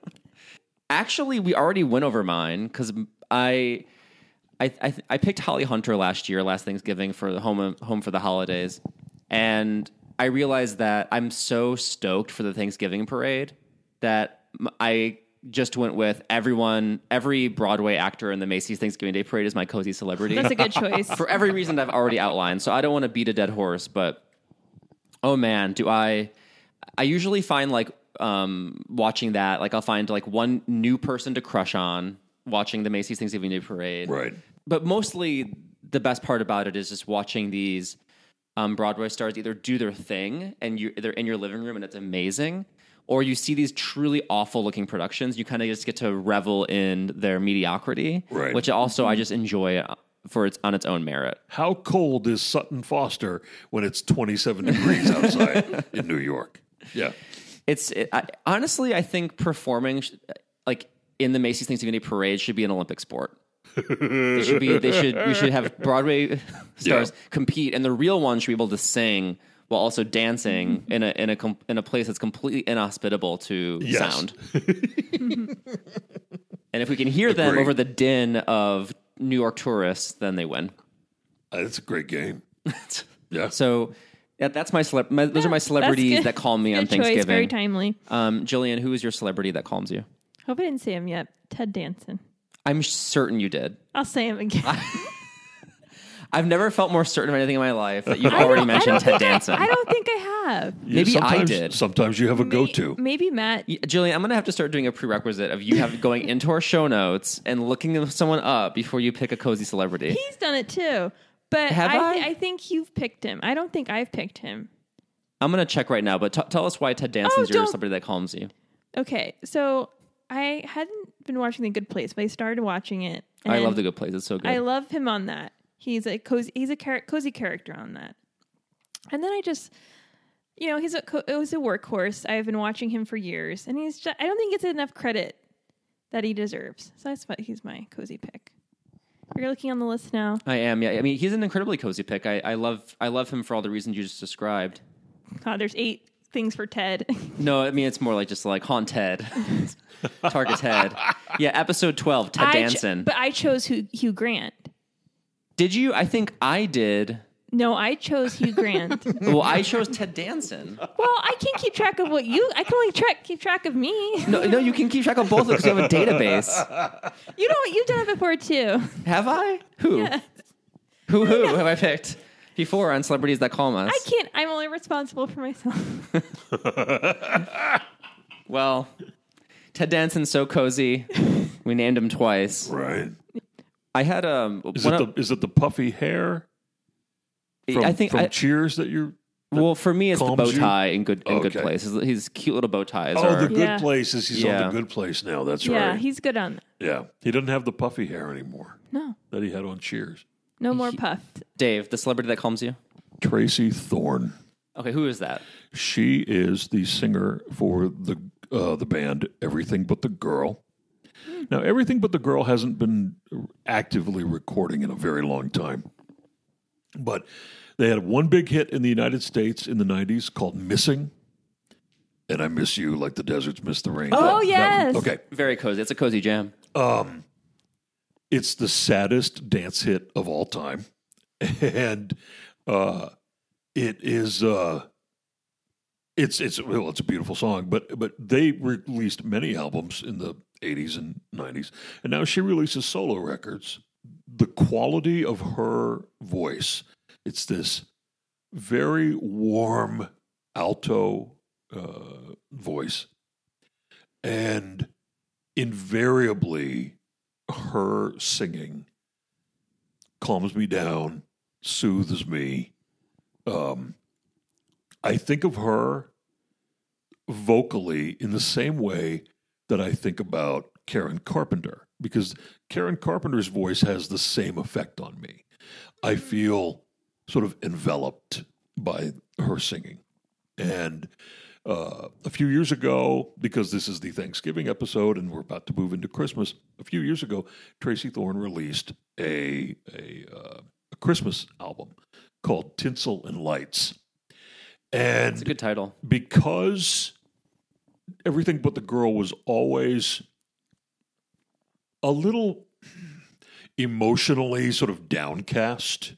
Actually, we already went over mine because I picked Holly Hunter last Thanksgiving for the home for the holidays, and I realized that I'm so stoked for the Thanksgiving parade that I just went with every Broadway actor in the Macy's Thanksgiving Day Parade is my cozy celebrity. That's a good choice. For every reason I've already outlined, so I don't want to beat a dead horse, but oh man, do I usually find like watching that, like I'll find like one new person to crush on watching the Macy's Thanksgiving Day Parade. Right. But mostly the best part about it is just watching these Broadway stars either do their thing and they're in your living room and it's amazing, or you see these truly awful looking productions. You kind of just get to revel in their mediocrity, right. Which also I just enjoy on its own merit. How cold is Sutton Foster when it's 27 degrees outside in New York? Yeah. Honestly, I think performing like in the Macy's Thanksgiving Day Parade should be an Olympic sport. We should have Broadway stars compete, and the real ones should be able to sing while also dancing in a place that's completely inhospitable to sound. And if we can hear them over the din of New York tourists, then they win. That's a great game. Yeah. So that's those are my celebrities that calm me on Thanksgiving. Choice, very timely. Jillian, who is your celebrity that calms you? Hope I didn't say him yet. Ted Danson. I'm certain you did. I'll say him again. I've never felt more certain of anything in my life that you've already mentioned Ted Danson. I don't think I have. Maybe I did. Sometimes you have a go-to. Maybe Matt. Jillian, I'm going to have to start doing a prerequisite of you going into our show notes and looking someone up before you pick a cozy celebrity. He's done it too. But I think you've picked him. I don't think I've picked him. I'm going to check right now, but tell us why Ted Danson's your celebrity that calms you. Okay, so... I hadn't been watching The Good Place, but I started watching it. I love The Good Place. It's so good. I love him on that. He's a cozy character on that. And then I just, you know, it was a workhorse. I've been watching him for years, and I don't think he gets enough credit that he deserves. So that's why he's my cozy pick. You're looking on the list now. I am. Yeah. I mean, he's an incredibly cozy pick. I love him for all the reasons you just described. God, there's 8 things for Ted. No, I mean, it's more like just like haunt Ted. Target Ted. Yeah, episode 12, Ted Danson. But I chose Hugh Grant. Did you? I think I did. No, I chose Hugh Grant. Well, I chose Ted Danson. Well, I can't keep track of what you... I can only keep track of me. No, you can keep track of both of them because you have a database. You know what? You've done it before, too. Have I? Who? Yes. Who have I picked before on Celebrities That Calm Us? I can't. I'm only responsible for myself. Well, Ted Danson's so cozy. We named him twice. Right. I had Is it the puffy hair? I think Cheers that you're... Well, for me, it's the bow tie in Good Place. His cute little bow ties. Good Place is he's on The Good Place now. That's right. Yeah, he's good on that. Yeah. He doesn't have the puffy hair anymore. No. That he had on Cheers. No more puffed. Dave, the celebrity that calms you? Tracy Thorn. Okay, who is that? She is the singer for the band Everything But The Girl. Now, Everything But The Girl hasn't been actively recording in a very long time. But they had one big hit in the United States in the 90s called Missing. And I miss you like the deserts miss the rain. Oh, yes. Okay. Very cozy. It's a cozy jam. It's the saddest dance hit of all time. And it is... It's a beautiful song, but they released many albums in the 80s and 90s, and now she releases solo records. The quality of her voice, it's this very warm alto voice, and invariably her singing calms me down, soothes me. I think of her vocally in the same way that I think about Karen Carpenter, because Karen Carpenter's voice has the same effect on me. I feel sort of enveloped by her singing. And a few years ago, because this is the Thanksgiving episode and we're about to move into Christmas, a few years ago, Tracy Thorn released a Christmas album called Tinsel and Lights. And it's a good title. Because Everything But The Girl was always a little emotionally sort of downcast,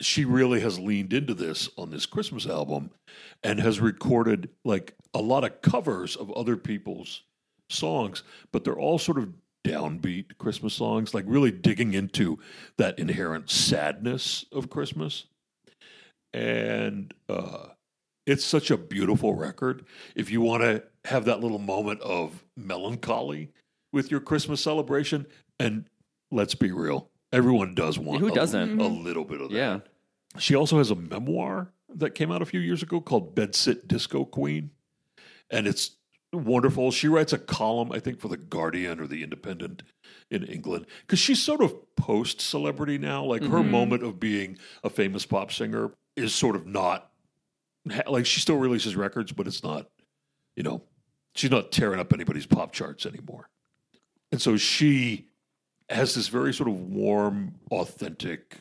she really has leaned into this on this Christmas album and has recorded like a lot of covers of other people's songs, but they're all sort of downbeat Christmas songs, like really digging into that inherent sadness of Christmas. And it's such a beautiful record. If you want to have that little moment of melancholy with your Christmas celebration, and let's be real, everyone does want a little bit of that. Yeah. She also has a memoir that came out a few years ago called Bedsit Disco Queen, and it's wonderful. She writes a column, I think, for The Guardian or The Independent in England, because she's sort of post-celebrity now. Like her moment of being a famous pop singer is sort of not, like she still releases records, but it's not, she's not tearing up anybody's pop charts anymore. And so she has this very sort of warm, authentic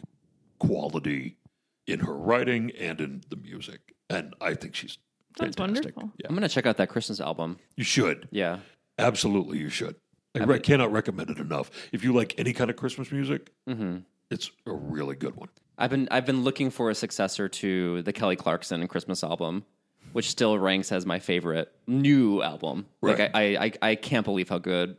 quality in her writing and in the music. And I think she's fantastic. Wonderful. Yeah. I'm going to check out that Christmas album. You should. Yeah. Absolutely, you should. I cannot recommend it enough. If you like any kind of Christmas music, it's a really good one. I've been looking for a successor to the Kelly Clarkson Christmas album, which still ranks as my favorite new album. Right. Like I can't believe how good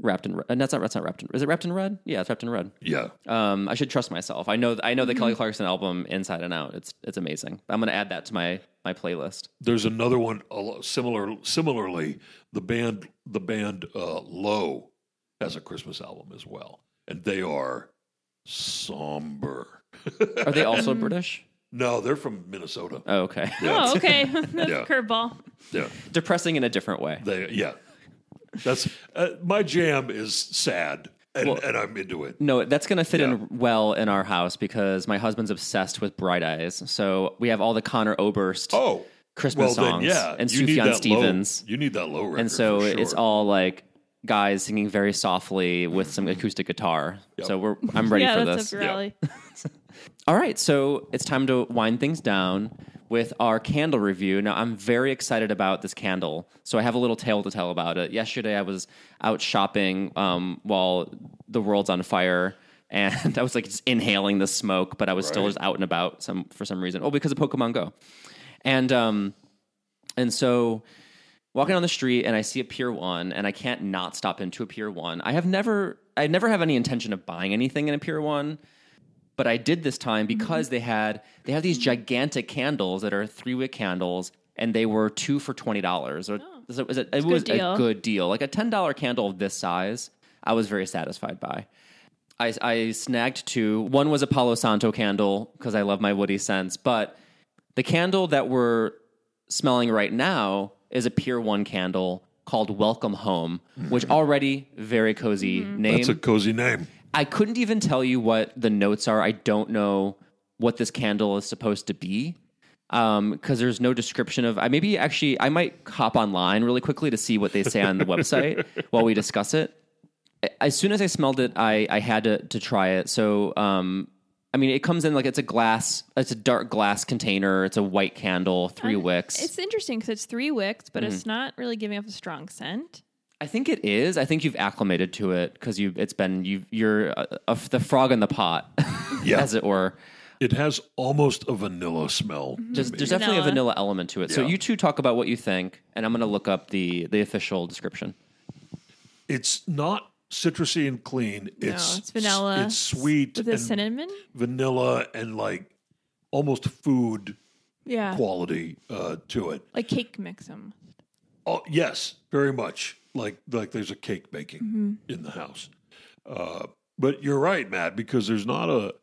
Wrapped in Red. And that's not Wrapped in Red. Is it Wrapped in Red? Yeah, it's Wrapped in Red. Yeah. I should trust myself. I know the Kelly Clarkson album inside and out. It's amazing. I'm going to add that to my playlist. There's another one similarly, the band Low has a Christmas album as well, and they are somber. Are they also British? No, they're from Minnesota. Oh, okay. Yeah. Oh, okay. That's a curveball. Yeah. Depressing in a different way. That's my jam is sad, and I'm into it. No, that's going to fit in well in our house because my husband's obsessed with Bright Eyes. So we have all the Conor Oberst Christmas songs and Sufjan Stevens. You need that Low record. And so it's all like guys singing very softly with some acoustic guitar. Yep. So I'm ready for this. All right, so it's time to wind things down with our candle review. Now, I'm very excited about this candle, so I have a little tale to tell about it. Yesterday, I was out shopping while the world's on fire And I was like just inhaling the smoke, but I was still just out and about for some reason. Oh, because of Pokemon Go. And so walking on the street and I see a Pier One and I can't not stop into a Pier One. I never have any intention of buying anything in a Pier One, but I did this time because they have these gigantic candles that are 3-wick candles and they were 2 for $20. It was a good deal. Like a $10 candle of this size, I was very satisfied by. I snagged 2. One was a Palo Santo candle because I love my woody scents, but the candle that we're smelling right now is a Pier 1 candle called Welcome Home, which already very cozy name. That's a cozy name. I couldn't even tell you what the notes are. I don't know what this candle is supposed to be because there's no description of... I might hop online really quickly to see what they say on the website while we discuss it. As soon as I smelled it, I had to try it. So, it comes in like it's a dark glass container. It's a white candle, 3 wicks. It's interesting because it's 3 wicks, but it's not really giving off a strong scent. I think it is. I think you've acclimated to it because you're the frog in the pot, as it were. It has almost a vanilla smell. There's definitely a vanilla element to it. Yeah. So you two talk about what you think, and I'm going to look up the official description. It's not citrusy and clean. It's vanilla. It's sweet with a cinnamon, vanilla, and like almost food quality to it, like cake mix almost. Oh yes, very much. Like there's a cake baking in the house. But you're right, Matt, because there's not a.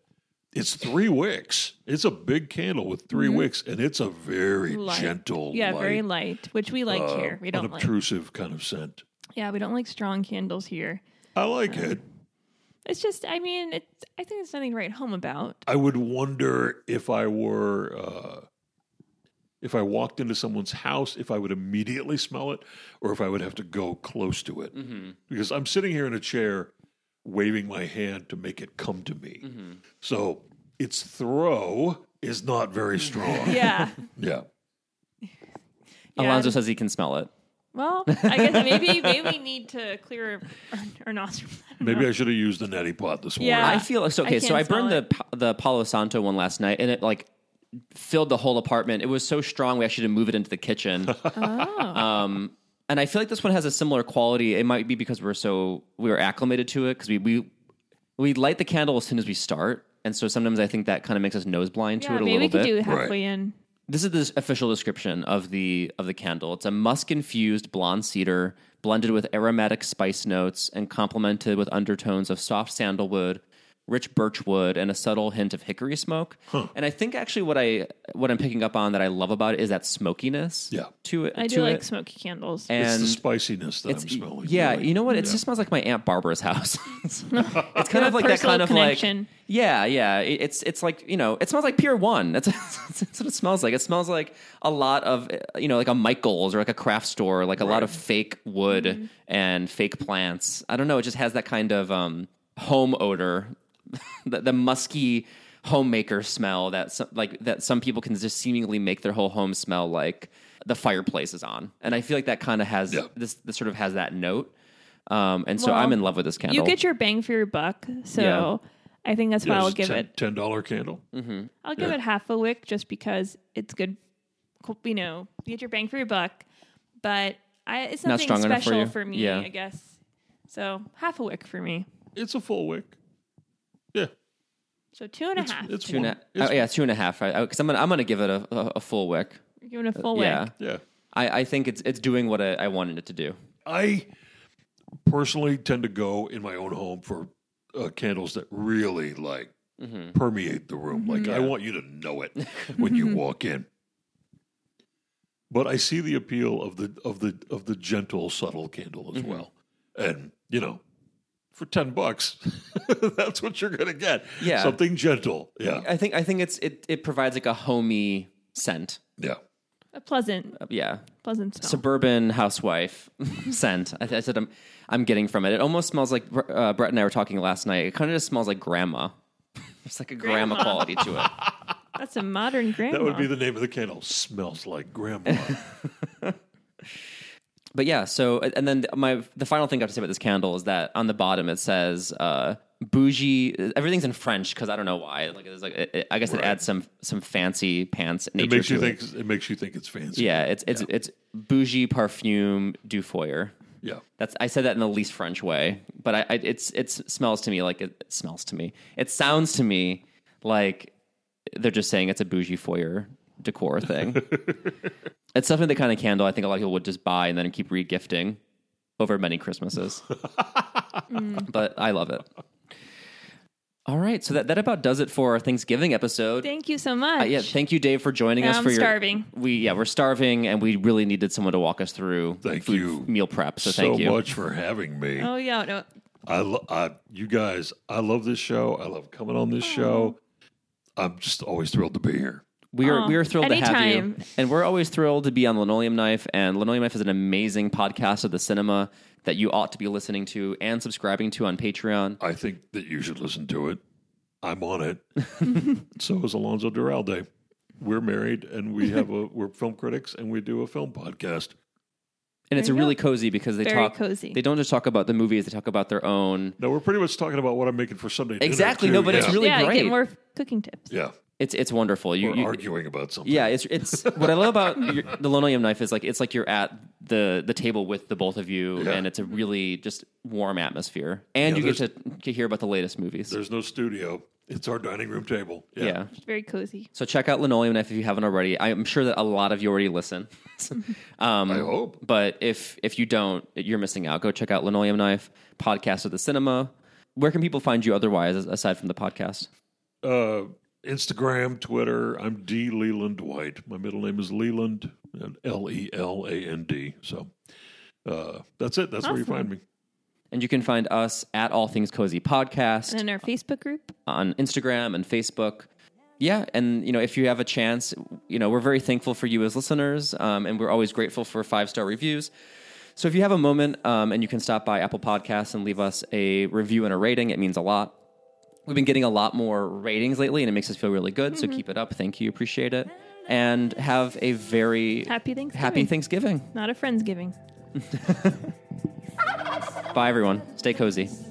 It's 3 wicks. It's a big candle with 3 wicks, and it's a very light. Gentle, very light, which we like here. We don't unobtrusive kind of scent. Yeah, we don't like strong candles here. I like it. It's just, I think it's nothing to write home about. I would wonder if I walked into someone's house, if I would immediately smell it, or if I would have to go close to it. Mm-hmm. Because I'm sitting here in a chair, waving my hand to make it come to me. Mm-hmm. So its throw is not very strong. Alonzo says he can smell it. Well, I guess maybe we need to clear our nostrils. Maybe I should have used the neti pot this morning. Yeah, I feel it's okay. So I burned the Palo Santo one last night, and it like filled the whole apartment. It was so strong we actually had to move it into the kitchen. And I feel like this one has a similar quality. It might be because we were acclimated to it because we light the candle as soon as we start, and so sometimes I think that kind of makes us nose blind to it a little bit. Maybe we could do halfway in. This is the official description of the candle. It's a musk-infused blonde cedar blended with aromatic spice notes and complemented with undertones of soft sandalwood, rich birchwood, and a subtle hint of hickory smoke. Huh. And I think actually what I'm picking up on that I love about it is that smokiness to it. I do like smoky candles. And it's the spiciness that I'm smelling. Yeah, really. You know what? It just smells like my Aunt Barbara's house. It's kind of like that kind of connection. It's like, you know, it smells like Pier 1. That's what it smells like. It smells like a lot of, you know, like a Michael's or like a craft store, like a lot of fake wood and fake plants. I don't know. It just has that kind of home odor. The musky homemaker smell that some people can just seemingly make their whole home smell like the fireplace is on, and I feel like that kind of has this sort of has that note, and so I'm in love with this candle. You get your bang for your buck, so I think that's why I'll give it $10 candle. Mm-hmm. I'll give it half a wick just because it's good. You know, you get your bang for your buck, but it's something not special for me, I guess. So half a wick for me. It's a full wick. Yeah. So 2.5. It's 2.5. Oh, yeah, 2.5. Because I'm gonna give it a full wick. You're giving a full wick. Yeah. I think it's doing what I wanted it to do. I personally tend to go in my own home for candles that really like permeate the room. Like I want you to know it when you walk in. But I see the appeal of the gentle, subtle candle as well, and you know. For $10, that's what you're gonna get. Yeah, something gentle. Yeah, I think it provides like a homey scent. Yeah, a pleasant. Pleasant smell. Suburban housewife scent. I said I'm getting from it. It almost smells like Brett and I were talking last night. It kind of just smells like grandma. It's like a grandma quality to it. That's a modern grandma. That would be the name of the candle. Smells like grandma. But yeah, so and then the final thing I have to say about this candle is that on the bottom it says bougie. Everything's in French because I don't know why. Like, it's like it, I guess it adds some fancy pants. Nature it makes you think it's fancy. Yeah, it's bougie parfume du foyer. Yeah, I said that in the least French way, but it smells to me like it smells to me. It sounds to me like they're just saying it's a bougie foyer decor thing. It's something that kind of candle I think a lot of people would just buy and then keep regifting over many Christmases. But I love it. All right, so that about does it for our Thanksgiving episode. Thank you so much. Thank you, Dave, for joining us. I'm starving. We're starving, and we really needed someone to walk us through meal prep. So thank you so much for having me. Oh yeah, no. You guys, I love this show. I love coming on this show. I'm just always thrilled to be here. We are thrilled to have you, and we're always thrilled to be on Linoleum Knife. And Linoleum Knife is an amazing podcast of the cinema that you ought to be listening to and subscribing to on Patreon. I think that you should listen to it. I'm on it. So is Alonzo Duralde. We're married, and we're film critics, and we do a film podcast. And it's really cozy because they cozy. They don't just talk about the movies; they talk about their own. No, we're pretty much talking about what I'm making for Sunday. Exactly. Dinner, too. No, but it's really great. You get more cooking tips. Yeah. It's wonderful. We're arguing about something. Yeah, it's what I love about the Linoleum Knife is like it's like you're at the table with the both of you, and it's a really just warm atmosphere. And you get to hear about the latest movies. There's no studio. It's our dining room table. Yeah. It's very cozy. So check out Linoleum Knife if you haven't already. I'm sure that a lot of you already listen. I hope. But if you don't, you're missing out. Go check out Linoleum Knife, Podcast of the Cinema. Where can people find you otherwise, aside from the podcast? Instagram, Twitter. I'm D. Leland White. My middle name is Leland, and L-E-L-A-N-D. So that's it. That's awesome. Where you find me. And you can find us at All Things Cozy Podcast. And in our Facebook group. On Instagram and Facebook. Yeah, and if you have a chance, we're very thankful for you as listeners, and we're always grateful for 5-star reviews. So if you have a moment and you can stop by Apple Podcasts and leave us a review and a rating, it means a lot. We've been getting a lot more ratings lately, and it makes us feel really good, so keep it up. Thank you. Appreciate it. And have a very happy Thanksgiving. Not a Friendsgiving. Bye, everyone. Stay cozy.